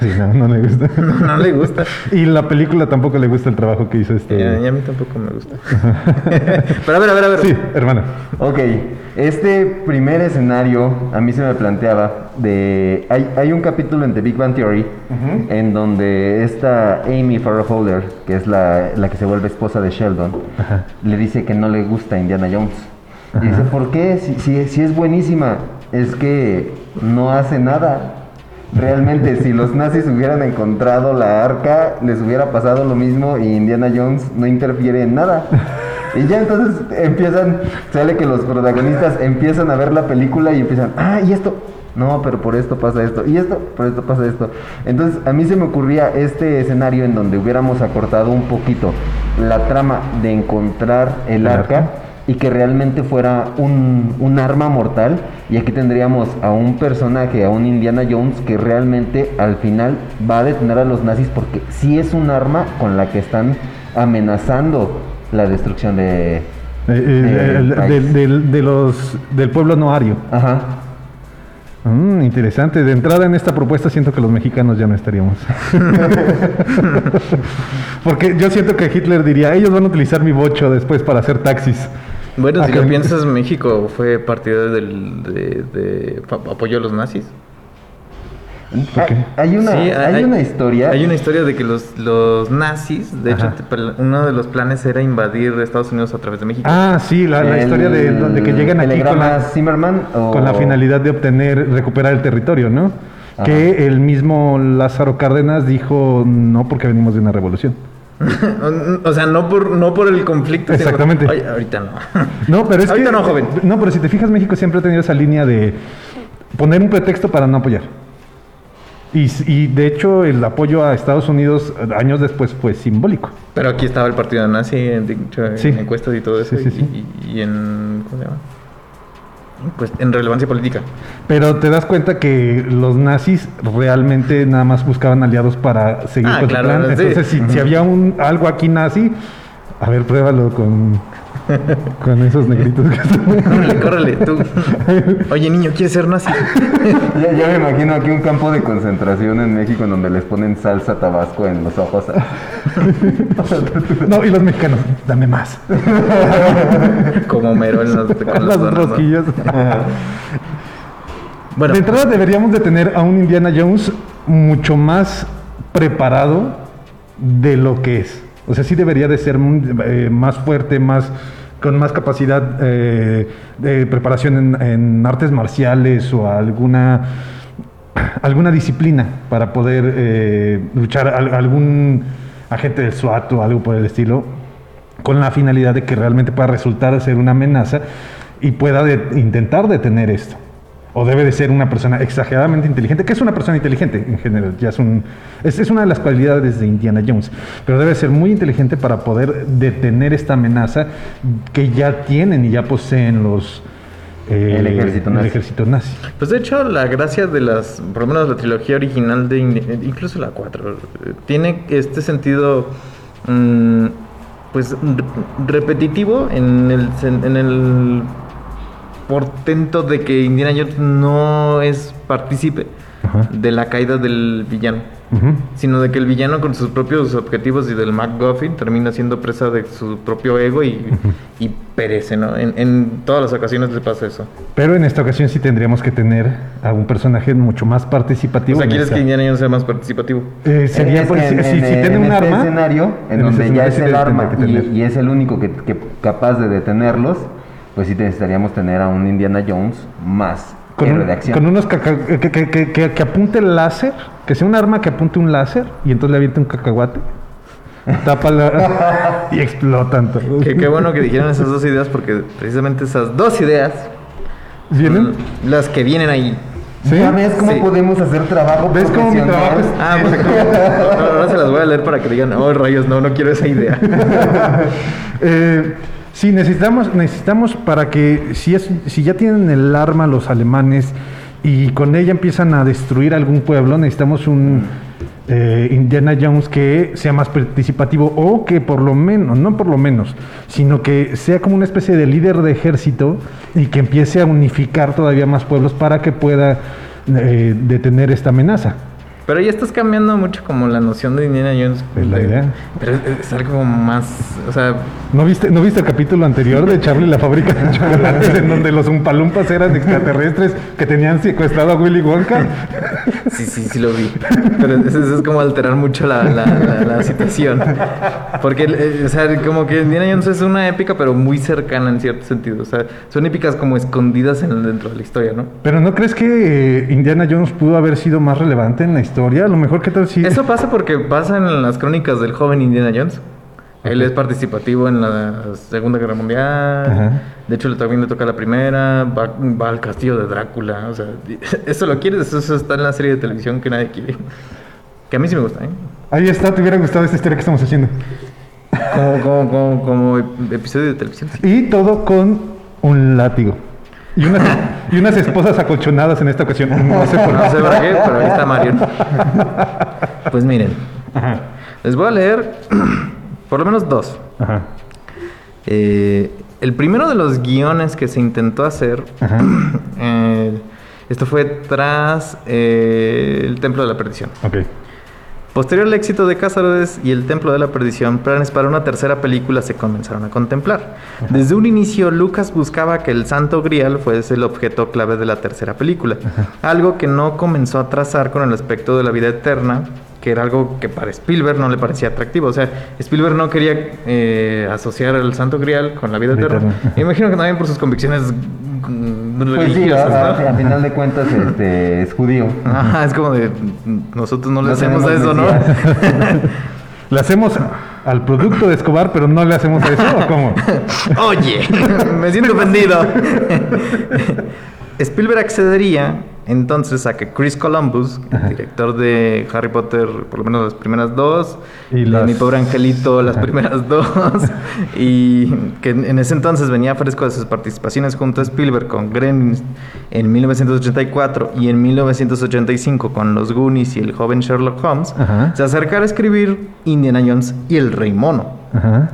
Sí, no le gusta. No le gusta. Y la película tampoco le gusta el trabajo que hizo este. Y a mí tampoco me gusta. Pero a ver. Sí, hermana. Ok, este primer escenario a mí se me planteaba de... Hay un capítulo en The Big Bang Theory, uh-huh, en donde esta Amy Farrah Fowler, que es la que se vuelve esposa de Sheldon, uh-huh, le dice que no le gusta Indiana Jones. Uh-huh. Y dice, ¿por qué? Si es buenísima, es que no hace nada. Realmente, si los nazis hubieran encontrado la arca, les hubiera pasado lo mismo y Indiana Jones no interfiere en nada. Y ya entonces sale que los protagonistas empiezan a ver la película y empiezan, y esto, no, pero por esto pasa esto, y esto, por esto pasa esto. Entonces, a mí se me ocurría este escenario en donde hubiéramos acortado un poquito la trama de encontrar el arca y que realmente fuera un arma mortal, y aquí tendríamos a un personaje, a un Indiana Jones que realmente al final va a detener a los nazis porque sí es un arma con la que están amenazando la destrucción del pueblo no ario. Ajá. Interesante. De entrada en esta propuesta siento que los mexicanos ya no estaríamos. Porque yo siento que Hitler diría, ellos van a utilizar mi bocho después para hacer taxis. Bueno, si lo piensas, México fue partidario apoyó a los nazis. Okay. Hay una historia de que los nazis, de hecho, uno de los planes era invadir Estados Unidos a través de México. Ah, sí, la historia de que llegan aquí con la finalidad de recuperar el territorio, ¿no? Ajá. Que el mismo Lázaro Cárdenas dijo, no, porque venimos de una revolución. O sea, no por el conflicto. Exactamente. Sino, ahorita no. No, pero es ahorita que, no, joven. No, pero si te fijas, México siempre ha tenido esa línea de poner un pretexto para no apoyar. Y de hecho el apoyo a Estados Unidos años después fue simbólico. Pero aquí estaba el partido nazi en encuestas y todo eso. Sí. Y en... ¿Cómo se llama? pues en relevancia política. Pero te das cuenta que los nazis realmente nada más buscaban aliados para seguir con el plan. Entonces, sí. si había algo aquí nazi, a ver, pruébalo con esos negritos que están. Córrele, tú. Oye, niño, ¿quieres ser nazi? ya me imagino aquí un campo de concentración en México en donde les ponen salsa Tabasco en los ojos. No, y los mexicanos, dame más. Como Homero en las rosquillas. Bueno. De entrada deberíamos de tener a un Indiana Jones mucho más preparado de lo que es. O sea, sí debería de ser más fuerte, con más capacidad de preparación en artes marciales o alguna disciplina para poder luchar algún agente del SWAT o algo por el estilo, con la finalidad de que realmente pueda resultar ser una amenaza y pueda intentar detener esto. O debe de ser una persona exageradamente inteligente, que es una persona inteligente en general, ya es una de las cualidades de Indiana Jones, pero debe ser muy inteligente para poder detener esta amenaza que ya tienen y ya poseen el ejército nazi. Pues de hecho la gracia de por lo menos la trilogía original, de incluso la 4, tiene este sentido pues repetitivo en el portento de que Indiana Jones no es partícipe de la caída del villano, sino de que el villano con sus propios objetivos y del MacGuffin termina siendo presa de su propio ego y perece, ¿no? En todas las ocasiones le pasa eso. Pero en esta ocasión sí tendríamos que tener a un personaje mucho más participativo. O sea, ¿quieres que Indiana Jones sea más participativo? Sería por si tiene un arma. Escenario en donde ya es el arma y es el único que capaz de detenerlos. Pues sí necesitaríamos tener a un Indiana Jones más héroe de acción. Con unos que apunte el láser, que sea un arma que apunte un láser y entonces le aviente un cacahuate, tapa la y explotan todo. Qué bueno que dijeron esas dos ideas, porque precisamente esas dos ideas vienen las que vienen ahí. ¿Sí? ¿Ya ves cómo podemos hacer trabajo? ¿Ves cómo mi trabajo es? Ahora se las voy a leer para que digan, oh rayos, no quiero esa idea. Sí, necesitamos para que si ya tienen el arma los alemanes y con ella empiezan a destruir algún pueblo, necesitamos un Indiana Jones que sea más participativo, o que por lo menos, no por lo menos, sino que sea como una especie de líder de ejército y que empiece a unificar todavía más pueblos para que pueda detener esta amenaza. Pero ya estás cambiando mucho como la noción de Indiana Jones. Es la idea. Pero es algo más, o sea... ¿No viste el capítulo anterior de Charlie la fábrica de chocolates en donde los umpalumpas eran extraterrestres que tenían secuestrado a Willy Wonka? Sí, lo vi. Pero eso es como alterar mucho la situación. Porque, o sea, como que Indiana Jones es una épica, pero muy cercana en cierto sentido. O sea, son épicas como escondidas dentro de la historia, ¿no? Pero ¿no crees que Indiana Jones pudo haber sido más relevante en la historia? A lo mejor, ¿qué tal si...? Eso pasa porque pasa en las crónicas del joven Indiana Jones. Él es participativo en la Segunda Guerra Mundial. Ajá. De hecho, también le toca la primera. Va al castillo de Drácula. O sea, eso lo quieres. Eso está en la serie de televisión que nadie quiere. Que a mí sí me gusta, ¿eh? Ahí está. ¿Te hubiera gustado esta historia que estamos haciendo? Como episodio de televisión. Sí. Y todo con un látigo. Y unas esposas acolchonadas en esta ocasión. No sé por qué, pero ahí está Marion. Pues miren, les voy a leer por lo menos dos. Ajá. El primero de los guiones que se intentó hacer, esto fue tras El Templo de la Perdición. Okay. Posterior al éxito de Cazares y El Templo de la Perdición, planes para una tercera película se comenzaron a contemplar. Ajá. Desde un inicio, Lucas buscaba que el Santo Grial fuese el objeto clave de la tercera película, algo que no comenzó a trazar con el aspecto de la vida eterna, que era algo que para Spielberg no le parecía atractivo. O sea, Spielberg no quería asociar al Santo Grial con la vida eterna. Me imagino que también por sus convicciones religiosas, sí, ¿no? Al final de cuentas es judío. Ajá, es como de, nosotros no le hacemos a eso, Mesías, ¿no? Le hacemos al producto de Escobar, pero no le hacemos a eso, ¿o cómo? Oye, me siento ofendido. Spielberg accedería Entonces a que Chris Columbus, el director de Harry Potter, por lo menos las primeras dos, y Mi Pobre Angelito, las primeras dos, y que en ese entonces venía fresco de sus participaciones junto a Spielberg con Gremlins en 1984 y en 1985 con Los Goonies y el joven Sherlock Holmes, se acercara a escribir Indiana Jones y el Rey Mono. Ajá.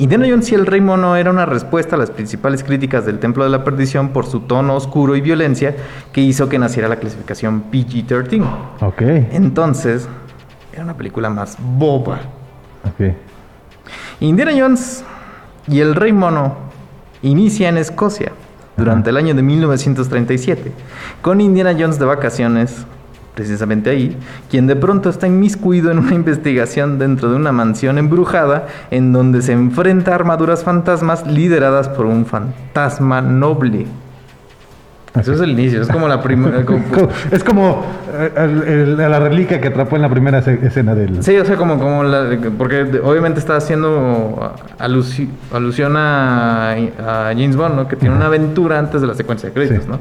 Indiana Jones y el Rey Mono era una respuesta a las principales críticas del Templo de la Perdición por su tono oscuro y violencia que hizo que naciera la clasificación PG-13. Ok. Entonces, era una película más boba. Ok. Indiana Jones y el Rey Mono inicia en Escocia durante el año de 1937, con Indiana Jones de vacaciones, precisamente ahí, quien de pronto está inmiscuido en una investigación dentro de una mansión embrujada en donde se enfrenta a armaduras fantasmas lideradas por un fantasma noble. Okay. Eso es el inicio, es como la primera... es como la reliquia que atrapó en la primera escena del... Sí, o sea, como la... Porque obviamente está haciendo alusión a James Bond, ¿no? Que tiene una aventura antes de la secuencia de créditos, sí, ¿no?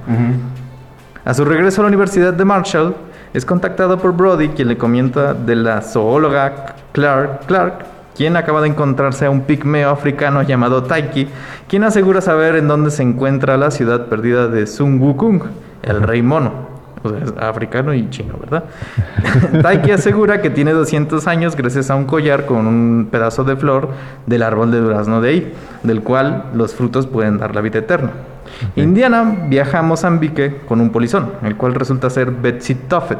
A su regreso a la Universidad de Marshall, es contactado por Brody, quien le comenta de la zoóloga Clark, quien acaba de encontrarse a un pigmeo africano llamado Taiki, quien asegura saber en dónde se encuentra la ciudad perdida de Sun Wukong, el Rey Mono. O sea, es africano y chino, ¿verdad? Taiki asegura que tiene 200 años gracias a un collar con un pedazo de flor del árbol de durazno de ahí, del cual los frutos pueden dar la vida eterna. Okay. Indiana viaja a Mozambique con un polizón, el cual resulta ser Betsy Tuffet,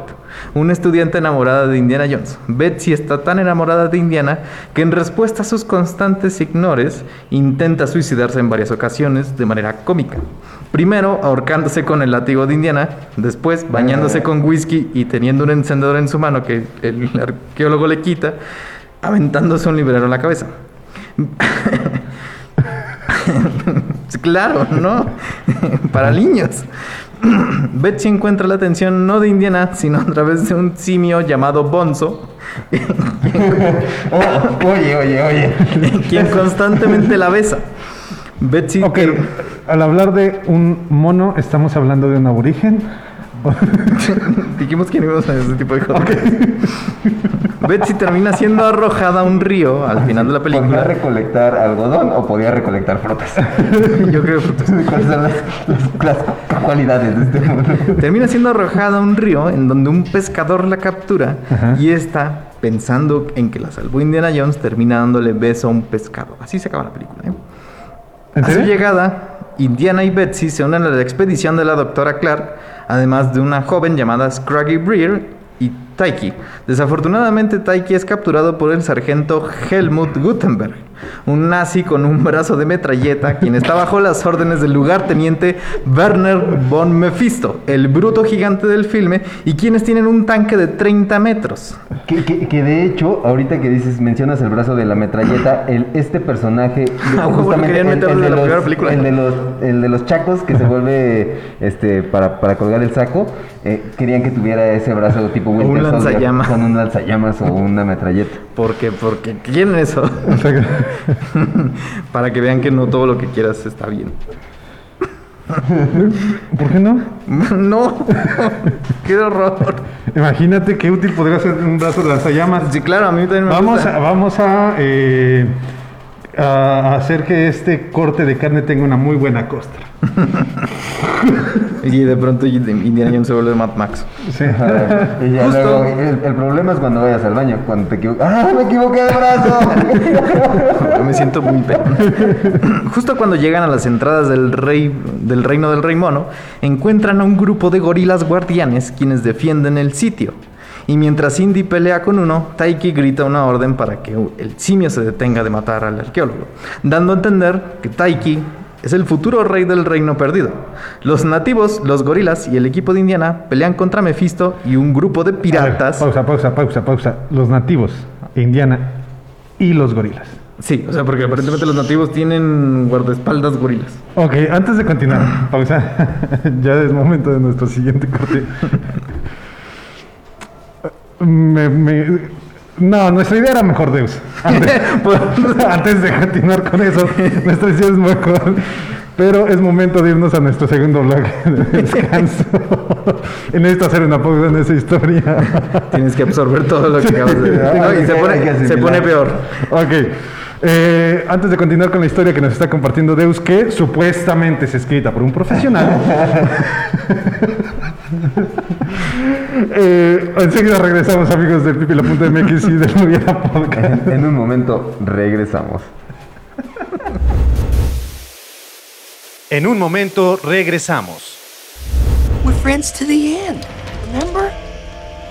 una estudiante enamorada de Indiana Jones. Betsy está tan enamorada de Indiana que en respuesta a sus constantes ignores intenta suicidarse en varias ocasiones de manera cómica. Primero ahorcándose con el látigo de Indiana, después bañándose con whisky y teniendo un encendedor en su mano que el arqueólogo le quita, aventándose un librero en la cabeza. Claro, ¿no? Para niños. Betsy encuentra la atención no de Indiana, sino a través de un simio llamado Bonzo. Oye. Quien constantemente la besa. Betsy... Ok, al hablar de un mono, ¿estamos hablando de un aborigen? Dijimos que no íbamos a ese tipo de cosas. Okay. Betsy termina siendo arrojada a un río al final de la película. ¿Podía recolectar algodón o podía recolectar frutas? Yo creo frutas. ¿Cuáles son las cualidades de este mono? Termina siendo arrojada a un río en donde un pescador la captura y esta, pensando en que la salvó Indiana Jones, termina dándole beso a un pescado. Así se acaba la película, ¿eh? A su llegada, Indiana y Betsy se unen a la expedición de la doctora Clark, además de una joven llamada Scraggy Breer y Taiki. Desafortunadamente, Taiki es capturado por el sargento Helmut Gutenberg, un nazi con un brazo de metralleta, quien está bajo las órdenes del lugarteniente Werner von Mephisto, el bruto gigante del filme, y quienes tienen un tanque de 30 metros. Que de hecho, ahorita que dices, mencionas el brazo de la metralleta, este personaje, justamente el de los chacos que se vuelve para colgar el saco, querían que tuviera ese brazo tipo Winter Soldier. Con un lanzallamas o una metralleta. Porque quieren eso. Para que vean que no todo lo que quieras está bien. ¿Por qué no? No. Qué horror. Imagínate qué útil podría ser un brazo de lanzallamas. Sí, claro, a mí también me gusta. Vamos a hacer que este corte de carne tenga una muy buena costra. Y de pronto Indiana Jones se vuelve Mad Max. Sí. Y ya luego, el problema es cuando vayas al baño, cuando te equivocas. ¡Ah, me equivoqué de brazo! Yo me siento muy pena. Justo cuando llegan a las entradas del reino del Rey Mono, encuentran a un grupo de gorilas guardianes quienes defienden el sitio. Y mientras Indy pelea con uno, Taiki grita una orden para que el simio se detenga de matar al arqueólogo, dando a entender que Taiki es el futuro rey del reino perdido. Los nativos, los gorilas y el equipo de Indiana pelean contra Mephisto y un grupo de piratas. Pausa. Los nativos, Indiana y los gorilas. Sí, o sea, porque aparentemente los nativos tienen guardaespaldas gorilas. Ok, antes de continuar, pausa. Ya es momento de nuestro siguiente corte. No, nuestra idea era mejor Deus. Antes de continuar con eso, nuestra idea es mejor. Pero es momento de irnos a nuestro segundo bloque de descanso. Necesito hacer una pausa en esa historia. Tienes que absorber todo lo que acabas de decir. No, y se pone peor. Ok. Antes de continuar con la historia que nos está compartiendo Deus, que supuestamente es escrita por un profesional, enseguida regresamos, amigos del pipila.mx y del Moviera Podcast. En un momento regresamos. En un momento regresamos. We're friends to the end, remember?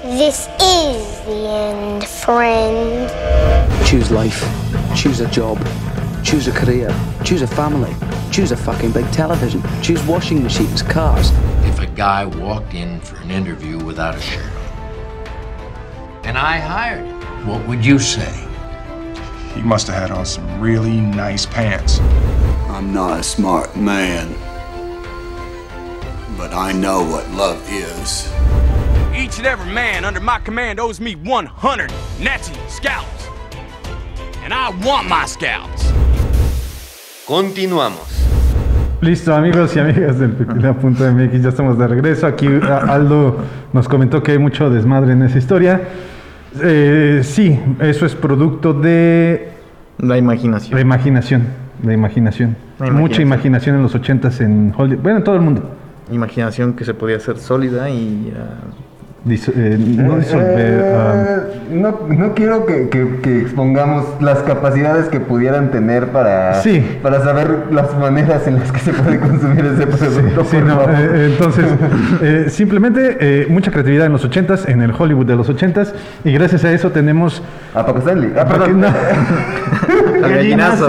This is the end, friend. Choose life. Choose a job. Choose a career. Choose a family. Choose a fucking big television. Choose washing machines, cars. If a guy walked in for an interview without a shirt on, and I hired him, what would you say? He must have had on some really nice pants. I'm not a smart man, but I know what love is. Each and every man under my command owes me 100 natural scalps. And I want my scalps. Continuamos. Listo, amigos y amigas del pipila.mx, ya estamos de regreso. Aquí Aldo nos comentó que hay mucho desmadre en esa historia. Sí, eso es producto de... La imaginación. Mucha imaginación en los 80s en Hollywood. Bueno, en todo el mundo. Imaginación que se podía hacer sólida y... No quiero que expongamos las capacidades que pudieran tener para saber las maneras en las que se puede consumir ese producto. Entonces, simplemente mucha creatividad en los 80s, en el Hollywood de los 80s, y gracias a eso tenemos a Paco Stanley. Gallinazo.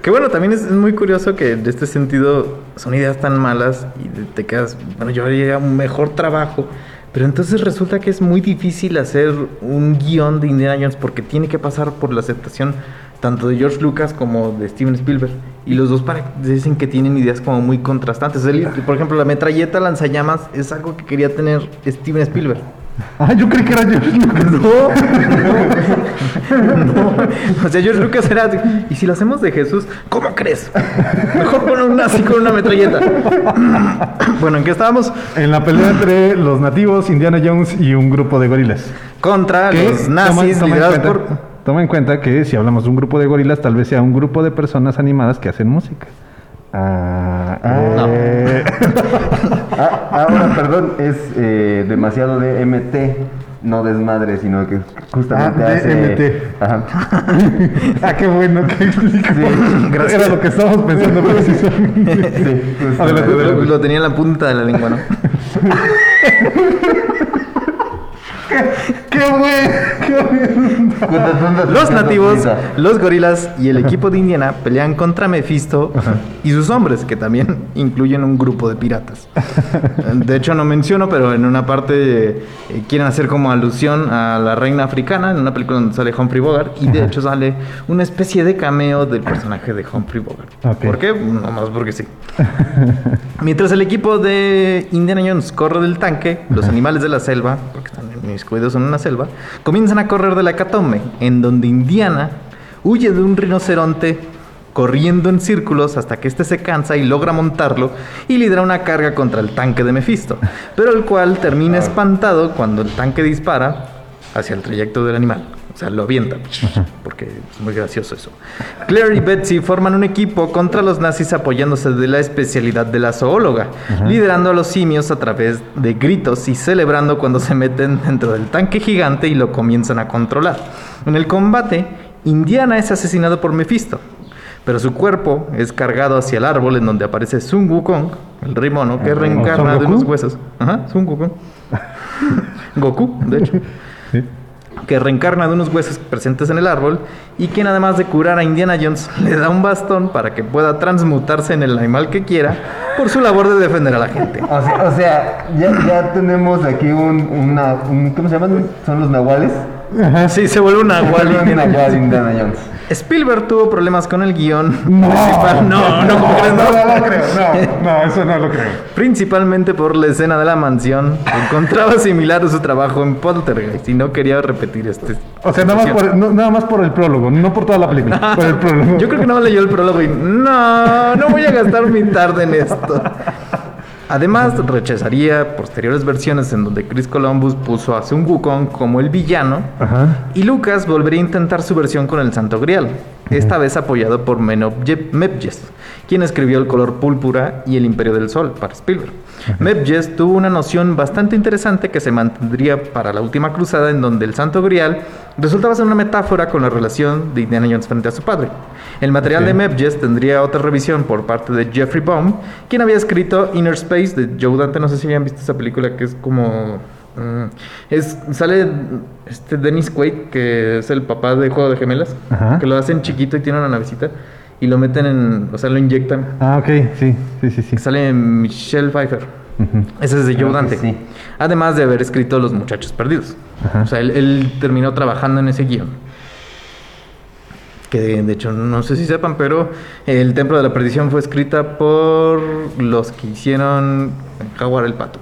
Que bueno, también es muy curioso que en este sentido son ideas tan malas y te quedas, bueno, yo haría un mejor trabajo, pero entonces resulta que es muy difícil hacer un guión de Indiana Jones porque tiene que pasar por la aceptación tanto de George Lucas como de Steven Spielberg, y los dos dicen que tienen ideas como muy contrastantes. Por ejemplo, la metralleta lanzallamas es algo que quería tener Steven Spielberg. Ah, yo creí que era George Lucas. No. O sea, George Lucas era... ¿Y si lo hacemos de Jesús? ¿Cómo crees? Mejor poner un nazi con una metralleta. Bueno, ¿en qué estábamos? En la pelea entre los nativos, Indiana Jones y un grupo de gorilas. Contra los nazis liderados por... Toma en cuenta que si hablamos de un grupo de gorilas, tal vez sea un grupo de personas animadas que hacen música. Ahora, perdón, es demasiado de MT, no desmadre, sino que justamente hace... Ajá. Qué bueno que explicó. Sí, era lo que estábamos pensando precisamente. Sí, pues, lo tenía en la punta de la lengua, ¿no? ¡Qué bueno! Los nativos, los gorilas y el equipo de Indiana pelean contra Mephisto y sus hombres, que también incluyen un grupo de piratas. De hecho, no menciono, pero en una parte quieren hacer como alusión a la reina africana, en una película donde sale Humphrey Bogart, y de hecho sale una especie de cameo del personaje de Humphrey Bogart. Okay. ¿Por qué? Nomás porque sí. Mientras el equipo de Indiana Jones corre del tanque, los animales de la selva, porque están inmiscuidos en una selva, comienzan a correr de la hecatombe, en donde Indiana huye de un rinoceronte corriendo en círculos hasta que este se cansa y logra montarlo y lidera una carga contra el tanque de Mephisto, pero el cual termina espantado cuando el tanque dispara hacia el trayecto del animal. O sea, lo avienta, porque es muy gracioso eso. Claire y Betsy forman un equipo contra los nazis apoyándose de la especialidad de la zoóloga, liderando a los simios a través de gritos y celebrando cuando se meten dentro del tanque gigante y lo comienzan a controlar. En el combate, Indiana es asesinado por Mephisto, pero su cuerpo es cargado hacia el árbol en donde aparece Sun Wukong, el rey mono, que reencarna de unos huesos. Ajá, Sun Wukong. Goku, de hecho. Sí. Que reencarna de unos huesos presentes en el árbol y quien además de curar a Indiana Jones le da un bastón para que pueda transmutarse en el animal que quiera por su labor de defender a la gente. O sea ya tenemos aquí un ¿cómo se llaman? ¿Son los nahuales? Ajá. Sí, se vuelve un agual Indiana Jones. Spielberg tuvo problemas con el guión principal. No lo creo. Principalmente por la escena de la mansión. Encontraba similar a su trabajo en Poltergeist y no quería repetir este. O sea, nada más por el prólogo, no por toda la película. Por el prólogo. Yo creo que no leyó el prólogo y no voy a gastar mi tarde en esto. Además, rechazaría posteriores versiones en donde Chris Columbus puso a Sun Wukong como el villano. Ajá. Y Lucas volvería a intentar su versión con el Santo Grial, esta vez apoyado por Mevges, quien escribió El color púrpura y El imperio del sol para Spielberg. Mevges tuvo una noción bastante interesante que se mantendría para La última cruzada, en donde el Santo Grial resultaba ser una metáfora con la relación de Indiana Jones frente a su padre. El material de Mevges tendría otra revisión por parte de Jeffrey Baum, quien había escrito Inner Space de Joe Dante. No sé si habían visto esa película, que es como... sale Dennis Quaid, que es el papá de Juego de Gemelas. Ajá. Que lo hacen chiquito y tiene una navecita y lo meten en... o sea, lo inyectan. Ah, ok, sí. Sale Michelle Pfeiffer. Uh-huh. Ese es de Joe Dante. Sí. Además de haber escrito Los muchachos perdidos. Uh-huh. O sea, él terminó trabajando en ese guión. Que de hecho, no sé si sepan, pero El templo de la perdición fue escrita por los que hicieron Jaguar el pato.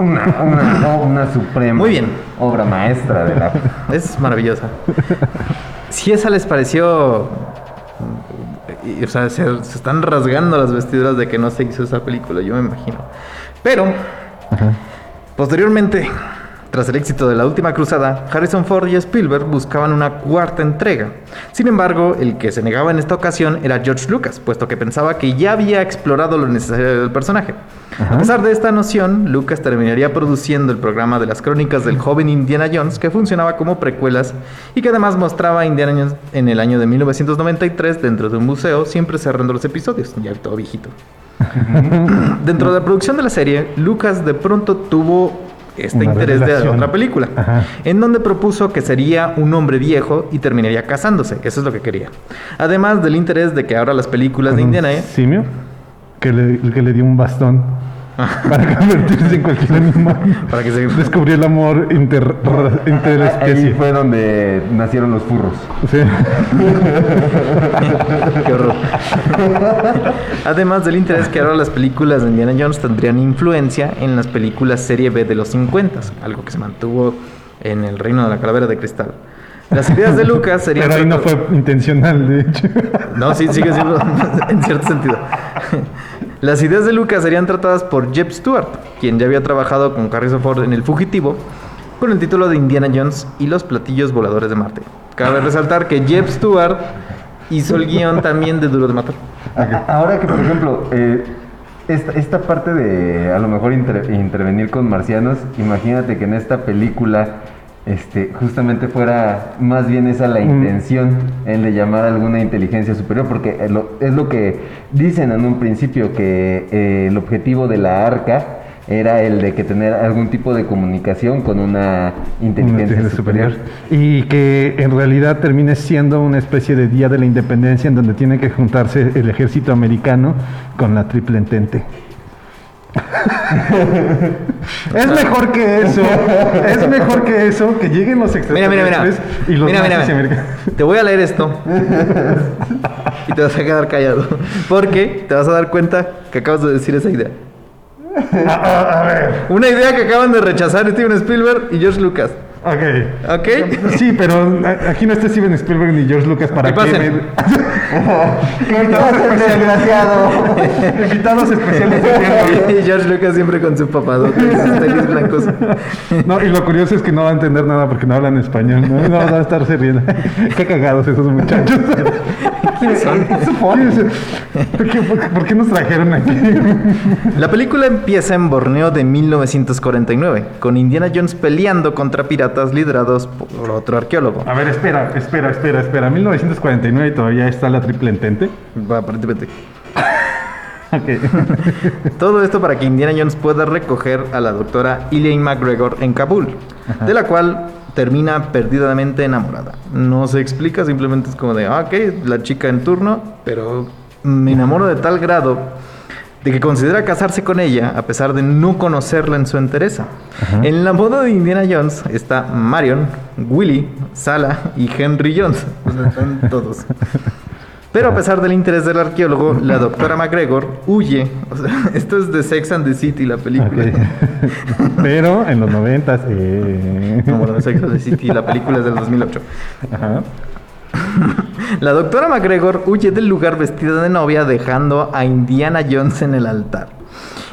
Una suprema. Muy bien. Obra maestra de la... Es maravillosa. Si esa les pareció... O sea, se están rasgando las vestiduras de que no se hizo esa película, yo me imagino. Pero, ajá, posteriormente, tras el éxito de La última cruzada, Harrison Ford y Spielberg buscaban una cuarta entrega. Sin embargo, el que se negaba en esta ocasión era George Lucas, puesto que pensaba que ya había explorado lo necesario del personaje. Ajá. A pesar de esta noción, Lucas terminaría produciendo el programa de las crónicas del joven Indiana Jones, que funcionaba como precuelas y que además mostraba a Indiana Jones en el año de 1993 dentro de un museo, siempre cerrando los episodios, ya todo viejito. Dentro de la producción de la serie, Lucas de pronto tuvo este interés de otra película. Ajá. En donde propuso que sería un hombre viejo y terminaría casándose. Eso es lo que quería. Además del interés de que ahora las películas de Indiana... ¿Simio? Que le dio un bastón para convertirse en cualquier animal. Para que se descubrió el amor interespecie. Ahí fue donde nacieron los furros. Sí. Qué horror. Además del interés que ahora las películas de Indiana Jones tendrían influencia en las películas serie B de los 50, algo que se mantuvo en El reino de la calavera de cristal. Las ideas de Lucas serían... Pero ahí no fue intencional, de hecho. No, sí, sigue siendo en cierto sentido. Las ideas de Lucas serían tratadas por Jeb Stuart, quien ya había trabajado con Harrison Ford en El fugitivo, con el título de Indiana Jones y los platillos voladores de Marte. Cabe resaltar que Jeb Stuart hizo el guión también de Duro de Matar. Ahora que, por ejemplo, esta parte de a lo mejor intervenir con marcianos, imagínate que en esta película... justamente fuera más bien esa la intención, el de llamar a alguna inteligencia superior, porque es lo que dicen en un principio, que el objetivo de la arca era el de que tener algún tipo de comunicación con una inteligencia superior. Y que en realidad termine siendo una especie de Día de la Independencia en donde tiene que juntarse el ejército americano con la Triple Entente. Es mejor que eso, que lleguen los extraterrestres y los nazis americanos. Te voy a leer esto y te vas a quedar callado, porque te vas a dar cuenta que acabas de decir esa idea. A ver. Una idea que acaban de rechazar Steven Spielberg y George Lucas. Ok. Sí, pero aquí no está Steven Spielberg ni George Lucas para que... Invitados especiales. Y George Lucas siempre con su papadote y sus tenis blancos. No, y lo curioso es que no va a entender nada porque no hablan español, ¿no? No va a estarse riendo. Qué cagados esos muchachos. ¿Quiénes son? ¿Por qué nos trajeron aquí? La película empieza en Borneo de 1949, con Indiana Jones peleando contra piratas liderados por otro arqueólogo. A ver, espera. 1949 todavía está la Triple Entente. Aparentemente. Okay. Todo esto para que Indiana Jones pueda recoger a la doctora Elaine McGregor en Kabul, ajá, de la cual termina perdidamente enamorada. No se explica, simplemente es como de, ok, la chica en turno, pero me enamoro de tal grado de que considera casarse con ella a pesar de no conocerla en su entereza. Ajá. En la boda de Indiana Jones está Marion, Willy, Sala y Henry Jones. Están todos. Pero a pesar del interés del arqueólogo, la doctora McGregor huye. O sea, esto es de Sex and the City, la película. Okay. Pero en los 90s. Como lo de Sex and the City, la película es del 2008. Ajá. La doctora McGregor huye del lugar vestida de novia, dejando a Indiana Jones en el altar.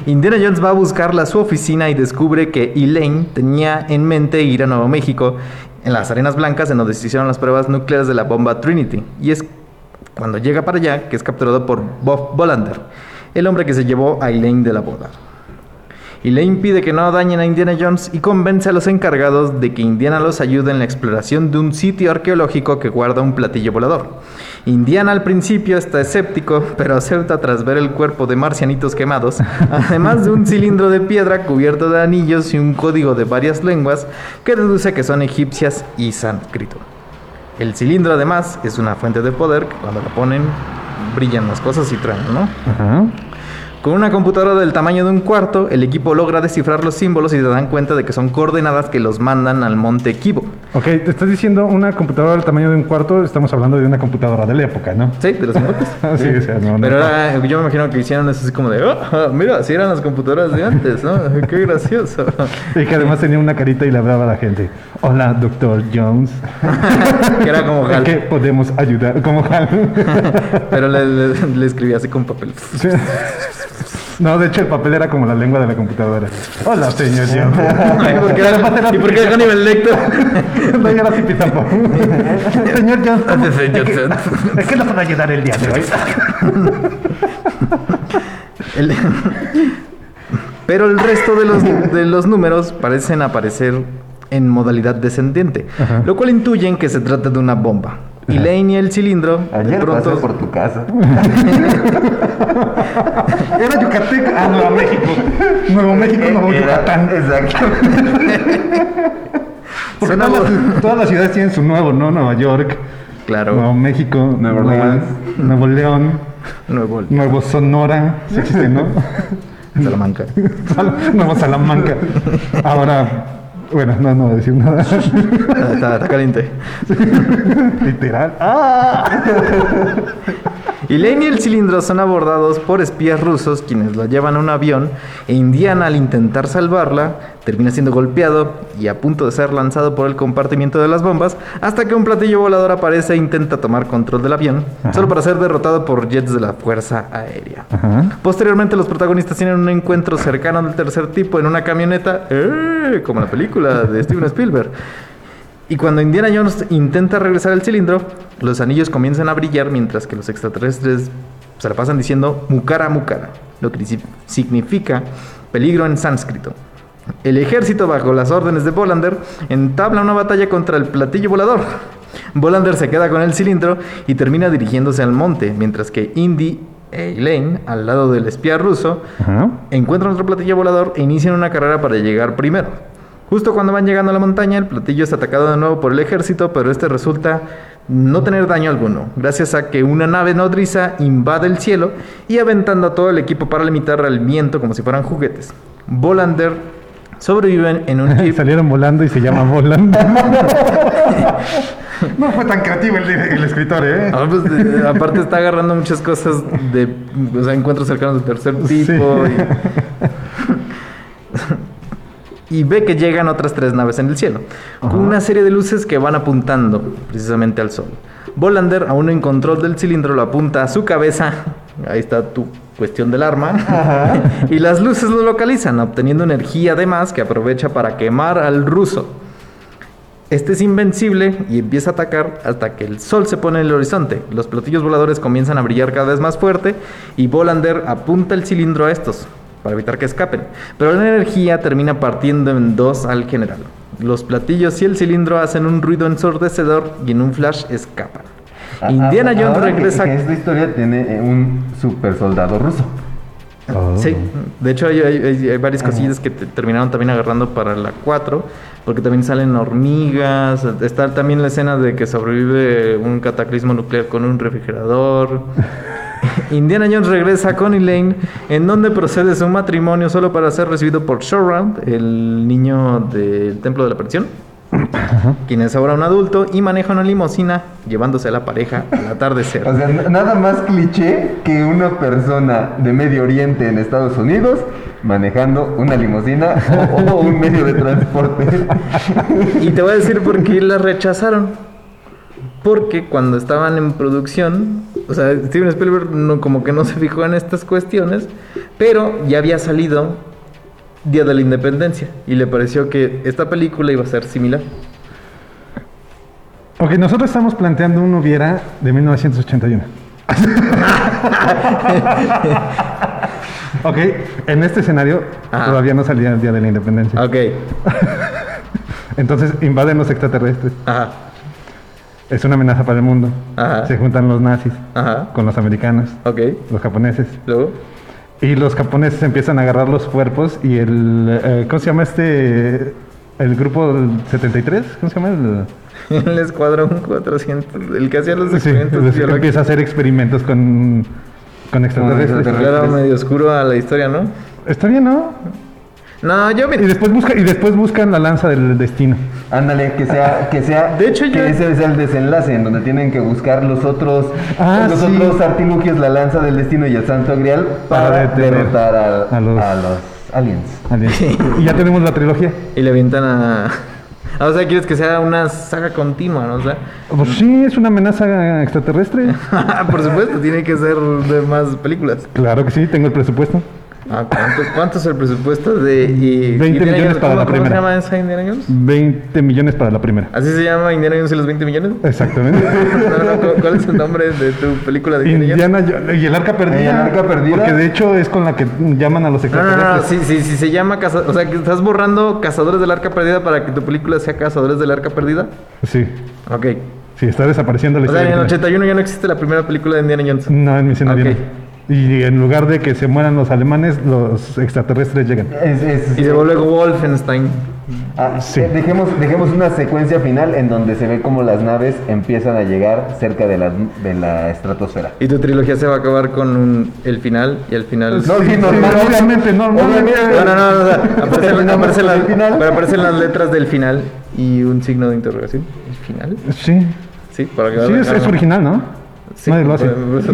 Indiana Jones va a buscarla a su oficina y descubre que Elaine tenía en mente ir a Nuevo México, en las Arenas Blancas, en donde se hicieron las pruebas nucleares de la bomba Trinity. Y es cuando llega para allá que es capturado por Bob Volander, el hombre que se llevó a Elaine de la boda. Elaine pide que no dañen a Indiana Jones y convence a los encargados de que Indiana los ayude en la exploración de un sitio arqueológico que guarda un platillo volador. Indiana al principio está escéptico, pero acepta tras ver el cuerpo de marcianitos quemados, además de un cilindro de piedra cubierto de anillos y un código de varias lenguas que deduce que son egipcias y sánscrito. El cilindro además es una fuente de poder que cuando la ponen brillan las cosas y traen, ¿no? Ajá. Con una computadora del tamaño de un cuarto, el equipo logra descifrar los símbolos y se dan cuenta de que son coordenadas que los mandan al monte Kibo. Ok, te estás diciendo una computadora del tamaño de un cuarto, estamos hablando de una computadora de la época, ¿no? Sí, de los 50. Sí, o sea, no, pero era, yo me imagino que hicieron eso así como de, oh, mira, así eran las computadoras de antes, ¿no? Qué gracioso. Y que además tenía una carita y le hablaba a la gente. Hola, doctor Jones. Que era como Hal. Que podemos ayudar, como Hal. Pero le escribía así con papel. Sí. No, de hecho el papel era como la lengua de la computadora. Hola, señor. Ay, ¿por qué ¿y por qué era Hannibal Lecter? No, yo era así pitapo. Señor Jones, ¿es que nos van a ayudar el día de hoy? Pero el resto de los números parecen aparecer en modalidad descendiente, ajá, lo cual intuyen que se trata de una bomba. Y Elaine y el cilindro. Ayer pronto pasé por tu casa. Era Yucatán. Ah, Nuevo México. Nuevo México, Nuevo Yucatán. Exacto. Porque todas las ciudades tienen su nuevo, ¿no? Nueva York. Claro. Nuevo México. Nueva Orleans. Nuevo León. Nuevo Sonora. Sí existe, ¿no? Salamanca. Nuevo Salamanca. Ahora... Bueno, no voy a decir nada. Está caliente. Literal. ¡Ah! Elaine y el cilindro son abordados por espías rusos, quienes la llevan a un avión, e Indiana, al intentar salvarla, termina siendo golpeado y a punto de ser lanzado por el compartimiento de las bombas, hasta que un platillo volador aparece e intenta tomar control del avión, ajá, solo para ser derrotado por jets de la Fuerza Aérea. Ajá. Posteriormente, los protagonistas tienen un encuentro cercano del tercer tipo en una camioneta, como la película de Steven Spielberg. Y cuando Indiana Jones intenta regresar al cilindro, los anillos comienzan a brillar mientras que los extraterrestres se la pasan diciendo Mukara Mukara, lo que significa peligro en sánscrito. El ejército, bajo las órdenes de Volander, entabla una batalla contra el platillo volador. Volander se queda con el cilindro y termina dirigiéndose al monte, mientras que Indy e Elaine, al lado del espía ruso, uh-huh, encuentran otro platillo volador e inician una carrera para llegar primero. Justo cuando van llegando a la montaña, el platillo es atacado de nuevo por el ejército, pero este resulta no tener daño alguno, gracias a que una nave nodriza invade el cielo y aventando a todo el equipo para limitar al viento como si fueran juguetes. Volander sobreviven en un jeep. Salieron volando y se llama Volander. No fue tan creativo el escritor, ¿eh? Ah, pues, aparte está agarrando muchas cosas de, o sea, encuentros cercanos del tercer tipo. Sí. Y ve que llegan otras 3 naves en el cielo, ajá, con una serie de luces que van apuntando precisamente al sol. Volander, aún en control del cilindro, lo apunta a su cabeza. Ahí está tu cuestión del arma. Ajá. Y las luces lo localizan, obteniendo energía además que aprovecha para quemar al ruso. Este es invencible y empieza a atacar hasta que el sol se pone en el horizonte. Los platillos voladores comienzan a brillar cada vez más fuerte y Volander apunta el cilindro a estos para evitar que escapen, pero la energía termina partiendo en 2 al general. Los platillos y el cilindro hacen un ruido ensordecedor y en un flash escapan. Indiana Jones regresa... Que esta historia tiene un super soldado ruso. Oh. Sí, de hecho hay varias cosillas que terminaron también agarrando para la 4, porque también salen hormigas, está también la escena de que sobrevive un cataclismo nuclear con un refrigerador... Indiana Jones regresa a Coney Lane, en donde procede su matrimonio solo para ser recibido por Shorround, el niño del Templo de la Perdición, quien es ahora un adulto y maneja una limusina llevándose a la pareja al atardecer. O sea, nada más cliché que una persona de Medio Oriente en Estados Unidos manejando una limusina o un medio de transporte. Y te voy a decir por qué la rechazaron. Porque cuando estaban en producción, o sea, Steven Spielberg no, como que no se fijó en estas cuestiones, pero ya había salido Día de la Independencia y le pareció que esta película iba a ser similar. Ok, nosotros estamos planteando un hubiera de 1981. Ok, en este escenario todavía no salía el Día de la Independencia. Ok. Entonces invaden los extraterrestres. Ajá. Es una amenaza para el mundo. Ajá. Se juntan los nazis, ajá, con los americanos, okay, los japoneses. ¿Luego? Y los japoneses empiezan a agarrar los cuerpos y el... ¿cómo se llama este? El grupo 73, ¿cómo se llama? El escuadrón 400, el que hacía los experimentos. Sí, el que empieza a hacer experimentos con extraterrestres. Le da medio oscuro a la historia, ¿no? Está bien, ¿no? No, yo mira. Y después buscan la lanza del destino. Ándale, que sea. De hecho, ese es el desenlace en donde tienen que buscar los otros artilugios, la lanza del destino y el Santo Grial para derrotar a los aliens. Y ya tenemos la trilogía. Y le avientan a... O sea, quieres que sea una saga continua, ¿no? O sea, pues sí, es una amenaza extraterrestre. Por supuesto, tiene que ser de más películas. Claro que sí, tengo el presupuesto. Ah, ¿cuánto es el presupuesto de 20 millones para la primera? ¿Cómo se llama esa Indiana Jones? 20 millones para la primera. ¿Así se llama Indiana Jones y los 20 millones? Exactamente. No, ¿cuál es el nombre de tu película de Indiana Jones? Y el Arca Perdida. ¿Y el Arca Perdida? Porque de hecho es con la que llaman a los extraterrestres. No, sí, se llama o sea, que estás borrando Cazadores del Arca Perdida para que tu película sea Cazadores del Arca Perdida. Sí. Ok. Sí, está desapareciendo la historia. O sea, en el 81 ya no existe la primera película de Indiana Jones. No, en misión Indiana. Okay. Y en lugar de que se mueran los alemanes, los extraterrestres llegan. Y se vuelve Wolfenstein. Ah, sí. Dejemos una secuencia final en donde se ve cómo las naves empiezan a llegar cerca de la estratosfera. Y tu trilogía se va a acabar con el final y al final. No, sí, normalmente. Aparecen las letras del final y un signo de interrogación. ¿El final? Sí. Sí, para que es original, ¿no? Sí, no,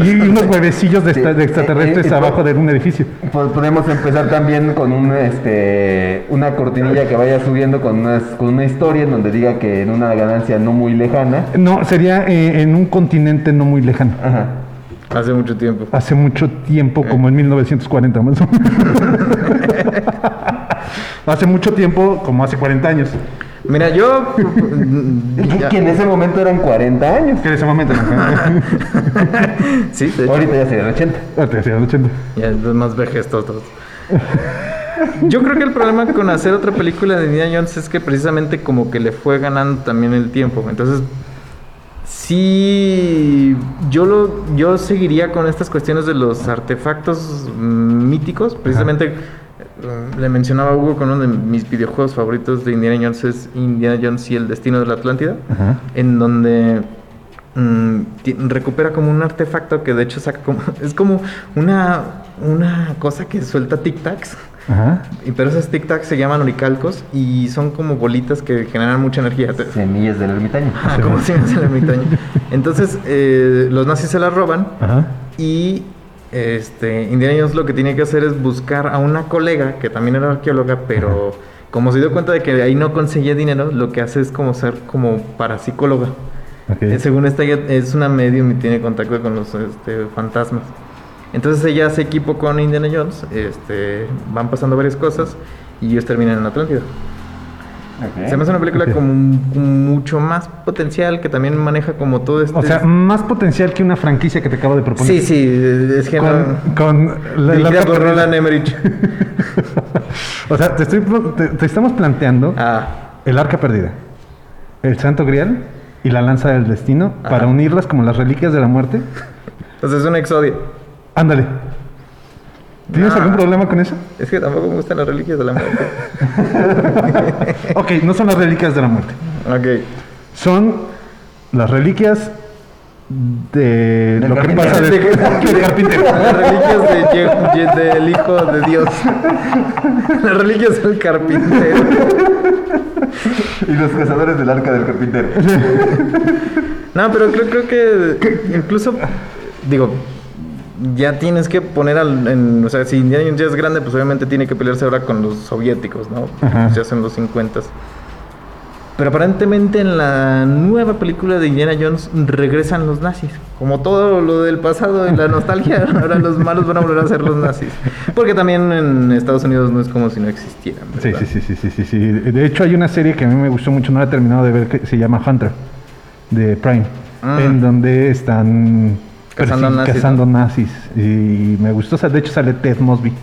y unos huevecillos de extraterrestres abajo de un edificio. Podemos empezar también con una cortinilla que vaya subiendo con una historia en donde diga que en una galaxia no muy lejana. No, sería en un continente no muy lejano. Ajá. Hace mucho tiempo, como en 1940 más o menos. Hace mucho tiempo, como hace 40 años. Mira, yo... que en ese momento eran 40 años. Que en ese momento eran 40 años. Sí, de hecho. Ahorita ya serían 80. Ya es más vejez todos. Yo creo que el problema con hacer otra película de Indiana Jones es que precisamente como que le fue ganando también el tiempo. Entonces, sí, yo seguiría con estas cuestiones de los artefactos míticos, precisamente... Ajá. Le mencionaba a Hugo con uno de mis videojuegos favoritos de Indiana Jones es Indiana Jones y el Destino de la Atlántida. Ajá. En donde recupera como un artefacto que de hecho saca como... Es como una cosa que suelta tic-tacs. Ajá. Pero esos tic-tacs se llaman oricalcos y son como bolitas que generan mucha energía. Semillas del ermitaño. Ah, como semillas del ermitaño. Entonces los nazis se las roban. Ajá. Y... Indiana Jones lo que tiene que hacer es buscar a una colega que también era arqueóloga, pero como se dio cuenta de que ahí no conseguía dinero, lo que hace es como ser como parapsicóloga. Okay. Según esta, es una medium y tiene contacto con los fantasmas. Entonces ella hace equipo con Indiana Jones, van pasando varias cosas y ellos terminan en Atlántida. Okay. Se me hace una película con mucho más potencial, que también maneja como todo esto. O sea, más potencial que una franquicia que te acabo de proponer. Sí, es que dirigida por Roland Emmerich. O sea, te estamos planteando el Arca Perdida, el Santo Grial y la Lanza del Destino, ajá, para unirlas como las reliquias de la muerte. Entonces es un exodio. Ándale. ¿Tienes algún problema con eso? Es que tampoco me gustan las reliquias de la muerte. Ok, no son las reliquias de la muerte. Ok. Son las reliquias de lo que pasa de carpintero. Las reliquias del Hijo de Dios. Las reliquias del carpintero. Y los cazadores del arca del carpintero. No, pero creo que incluso, digo, ya tienes que poner o sea, si Indiana Jones ya es grande, pues obviamente tiene que pelearse ahora con los soviéticos, ¿no? Pues ya son los 50s. Pero aparentemente en la nueva película de Indiana Jones regresan los nazis. Como todo lo del pasado y la nostalgia, ahora los malos van a volver a ser los nazis. Porque también en Estados Unidos no es como si no existieran, ¿verdad? Sí. De hecho hay una serie que a mí me gustó mucho, no la he terminado de ver, que se llama Hunter, de Prime. En donde están cazando nazis. Y me gustó, o sea, de hecho sale Ted Mosby,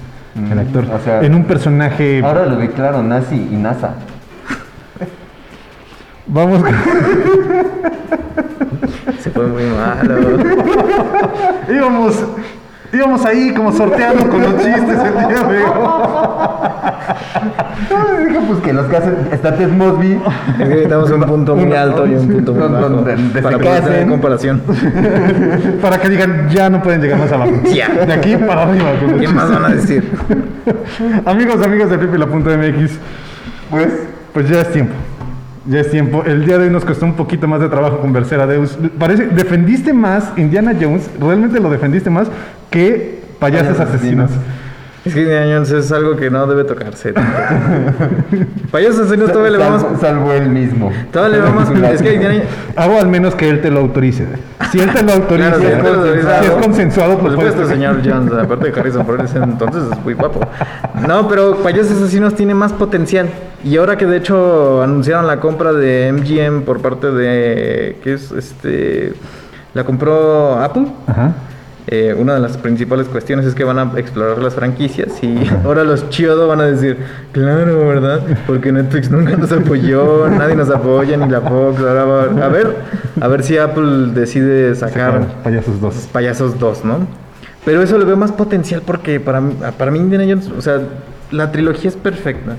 el actor. O sea, en un personaje... Ahora lo vi claro, nazi y NASA. Vamos. Se fue muy malo. Íbamos ahí como sorteando con los chistes el día de hoy. Dije, pues que los que hacen está Ted Mosby. Necesitamos un punto muy alto y un punto muy bajo para que hacen comparación. Para que digan, ya no pueden llegar más abajo. Ya. De aquí para arriba. ¿Qué más van a decir? Amigos de Pipila.mx, pues ya es tiempo. Ya es tiempo. El día de hoy nos costó un poquito más de trabajo convencer a Deus. Parece, defendiste más Indiana Jones, realmente lo defendiste más que payasos asesinos. Es que Indiana Jones es algo que no debe tocarse. Payasos asesinos todavía le vamos... Salvo él mismo. Todavía le vamos... Es que Indiana... Hago al menos que él te lo autorice. Si él te lo autoriza, claro, si es consensuado... Por supuesto, señor Jones, aparte de Harrison Ford, entonces es muy guapo. No, pero payasos asesinos tiene más potencial. Y ahora que de hecho anunciaron la compra de MGM por parte de... ¿Qué es? La compró Apple. Ajá. Una de las principales cuestiones es que van a explorar las franquicias y ahora los chiodos van a decir, claro, ¿verdad? Porque Netflix nunca nos apoyó, nadie nos apoya, ni la Fox. Ahora va a ver si Apple decide sacar Payasos 2. Payasos 2, ¿no? Pero eso le veo más potencial porque para mí Indiana Jones, o sea, la trilogía es perfecta.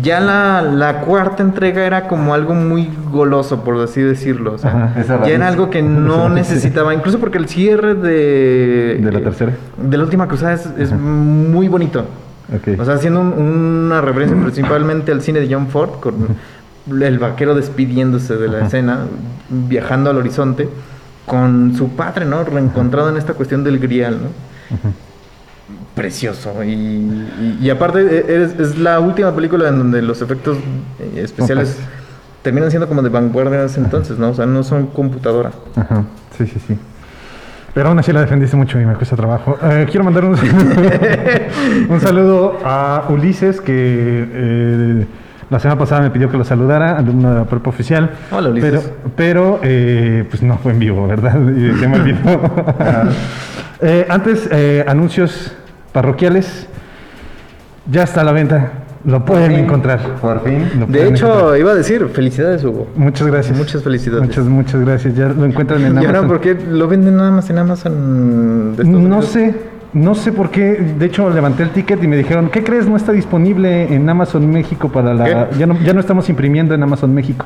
Ya la cuarta entrega era como algo muy goloso, por así decirlo. O sea, ajá, ya era algo que no necesitaba, incluso porque el cierre de la tercera, de La Última Cruzada es muy bonito. Okay. O sea, haciendo una referencia principalmente al cine de John Ford, con el vaquero despidiéndose de la escena, viajando al horizonte, con su padre, ¿no? Reencontrado en esta cuestión del grial, ¿no? Ajá. Precioso y aparte es la última película en donde los efectos especiales terminan siendo como de vanguardia en ese entonces, ¿no? O sea, no son computadora. Ajá, sí. Pero aún así la defendiste mucho y me cuesta trabajo. Quiero mandar un saludo a Ulises, que la semana pasada me pidió que lo saludara, alumno de la prepa oficial. Hola, Ulises. Pero pues no fue en vivo, ¿verdad? Se me olvidó. Antes, anuncios parroquiales. Ya está a la venta, lo pueden encontrar. Por fin. De hecho, iba a decir, felicidades, Hugo. Muchas gracias. Muchas felicidades. Muchas gracias. Ya lo encuentran en Amazon. ¿Y ahora por qué lo venden nada más en Amazon? No sé por qué. De hecho, levanté el ticket y me dijeron, ¿qué crees? No está disponible en Amazon México para la... Ya no estamos imprimiendo en Amazon México.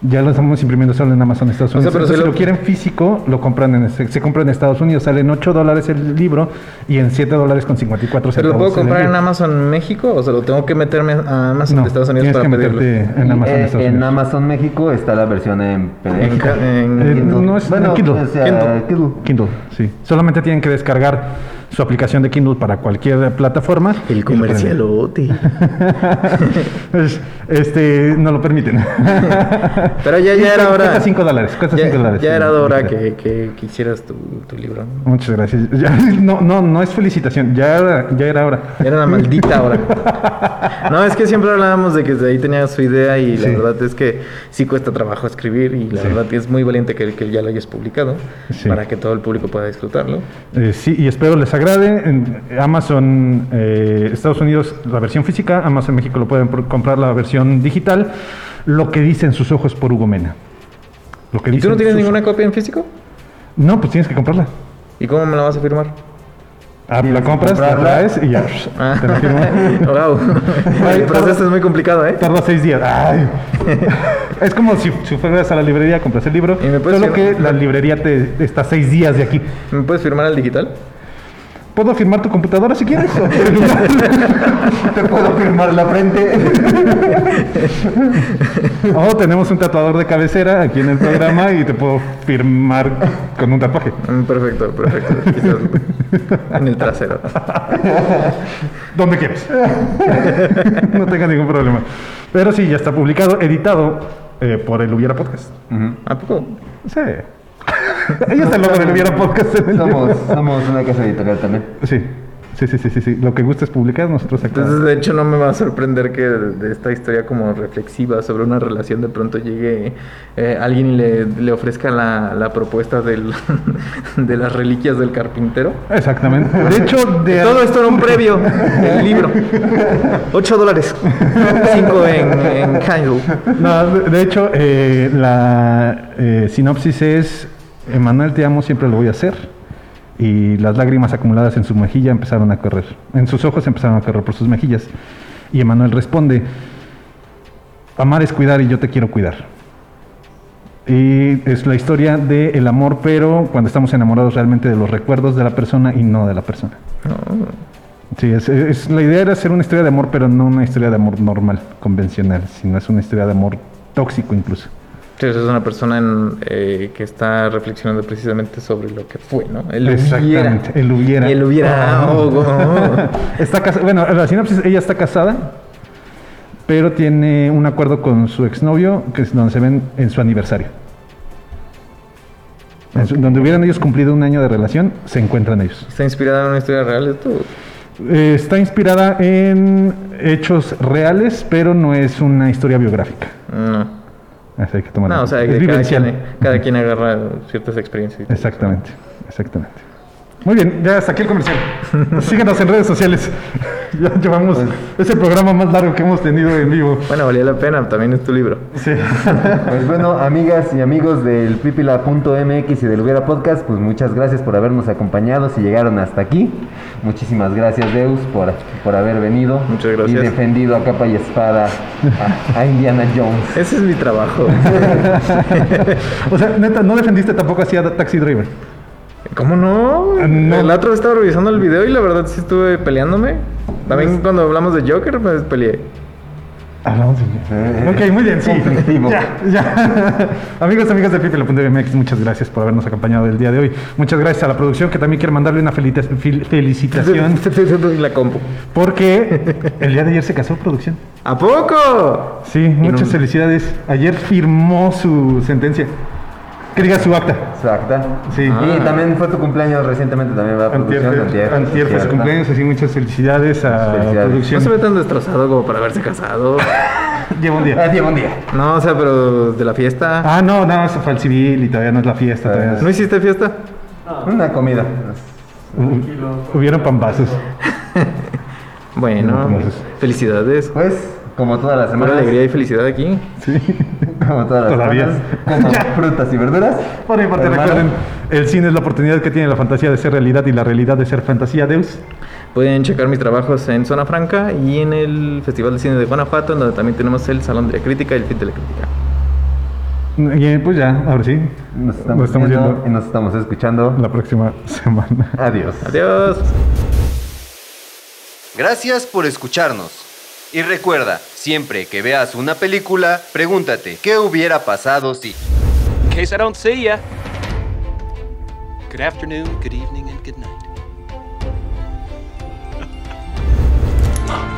Ya lo estamos imprimiendo solo en Amazon Estados Unidos. O sea, si lo quieren físico, lo compran se compra en Estados Unidos. Sale en $8 el libro y en $7.54. ¿Pero lo puedo comprar en Amazon México o sea, lo tengo que meterme a Amazon de Estados Unidos para pedirlo? En Amazon Estados Unidos. En Amazon México está la versión en PDF. No es en Kindle. O sea, Kindle, sí. Solamente tienen que descargar su aplicación de Kindle para cualquier plataforma. El comercialote. No lo permiten. Pero ya era hora. Cuesta $5. Ya era hora que hicieras tu libro. Muchas gracias. Ya, no es felicitación. Ya era hora. Era una maldita hora. No, es que siempre hablábamos de que desde ahí tenía su idea y la verdad es que sí cuesta trabajo escribir y la verdad es muy valiente que ya lo hayas publicado para que todo el público pueda disfrutarlo. Sí, y espero les agrade. En Amazon Estados Unidos la versión física, Amazon México lo pueden comprar la versión digital. Lo que dicen sus ojos por Hugo Mena. ¿Y tú no tienes ninguna copia en físico? No, pues tienes que comprarla. ¿Y cómo me la vas a firmar? Ah, la compras, la traes y ya. Te la firmo. Wow. El proceso es muy complicado, ¿eh? Tarda 6 días. Ay. Es como si fueras a la librería, compras el libro. ¿Y me puedes solo firmar? Que la librería te está 6 días de aquí. ¿Me puedes firmar al digital? ¿Puedo firmar tu computadora si quieres? Te puedo firmar la frente. Oh, tenemos un tatuador de cabecera aquí en el programa y te puedo firmar con un tatuaje. Perfecto, perfecto. En el trasero. Donde quieres. No tengas ningún problema. Pero sí, ya está publicado, editado por el Hubiera Podcast. Uh-huh. ¿A poco? Sí. Ellos se logran enviar a podcast en el somos una casa editorial también. Sí. Lo que gusta es publicar, nosotros acá. Entonces, de hecho, no me va a sorprender que de esta historia como reflexiva sobre una relación de pronto llegue alguien y le ofrezca la propuesta de las reliquias del carpintero. Exactamente. De hecho, todo esto era un previo del libro. $8. 5 en Kindle. No, de hecho, la sinopsis es: Emanuel, te amo, siempre lo voy a hacer. Y las lágrimas acumuladas en su mejilla empezaron a correr. En sus ojos empezaron a correr por sus mejillas. Y Emanuel responde: amar es cuidar y yo te quiero cuidar. Y es la historia del amor, pero cuando estamos enamorados realmente de los recuerdos de la persona y no de la persona. No. Sí, la idea era hacer una historia de amor, pero no una historia de amor normal, convencional, sino es una historia de amor tóxico incluso. Sí, es una persona que está reflexionando precisamente sobre lo que fue, ¿no? Exactamente, el hubiera. Está casada, bueno, la sinopsis, ella está casada, pero tiene un acuerdo con su exnovio, que es donde se ven en su aniversario. Okay. Donde hubieran ellos cumplido 1 año de relación, se encuentran ellos. ¿Está inspirada en una historia real esto? Está inspirada en hechos reales, pero no es una historia biográfica. No. Así que no, o sea, es que cada quien agarra ciertas experiencias. Exactamente. Muy bien, ya hasta aquí el comercial. Síganos en redes sociales. Ya llevamos, bueno, es el programa más largo que hemos tenido en vivo. Bueno, valía la pena, también es tu libro. Sí. Pues bueno, amigas y amigos del pipila.mx y del Hubiera Podcast, pues muchas gracias por habernos acompañado si llegaron hasta aquí. Muchísimas gracias, Deus, por haber venido. Muchas gracias. Y defendido a capa y espada a Indiana Jones. Ese es mi trabajo. O sea, neta, ¿no defendiste tampoco así a Taxi Driver? ¿Cómo no? No. La otra vez estaba revisando el video y la verdad sí estuve peleándome. También pues, cuando hablamos de Joker me peleé. Hablamos de Joker. Ok, muy bien, sí. Ya. Amigos, amigas de pipila.mx, muchas gracias por habernos acompañado el día de hoy. Muchas gracias a la producción, que también quiero mandarle una felicitación. La compu. Porque el día de ayer se casó producción. ¿A poco? Sí, muchas felicidades. Ayer firmó su sentencia. Que diga su acta. Sí. Ah. Y también fue tu cumpleaños recientemente también, ¿verdad? Antier fue su cumpleaños, así muchas felicidades a la producción. No se ve tan destrozado como para haberse casado. Lleva un día. No, o sea, pero de la fiesta. Ah, no, eso fue el civil y todavía no es la fiesta. Todavía. ¿No hiciste fiesta? No. Una comida. Hubieron pambazos. Bueno, felicidades. Pues, como todas las semanas. Alegría y felicidad aquí. Sí. Como todas las semanas, frutas y verduras. Por mi parte, recuerden, el cine es la oportunidad que tiene la fantasía de ser realidad y la realidad de ser fantasía. Deus. Pueden checar mis trabajos en Zona Franca y en el Festival de Cine de Guanajuato, donde también tenemos el Salón de la Crítica y el Fit de la Crítica. Y pues ya, ahora sí. Nos estamos viendo y nos estamos escuchando la próxima semana. Adiós. Gracias por escucharnos. Y recuerda, siempre que veas una película, pregúntate, ¿qué hubiera pasado si? In case I don't see ya. Good afternoon, good evening, and good night.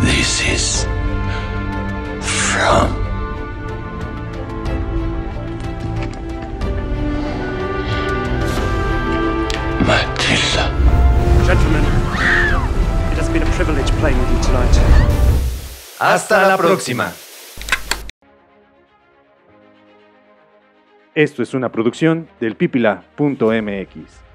This is from Matilda. Gentlemen, it has been a privilege playing with you tonight. ¡Hasta la próxima! Esto es una producción del pipila.mx.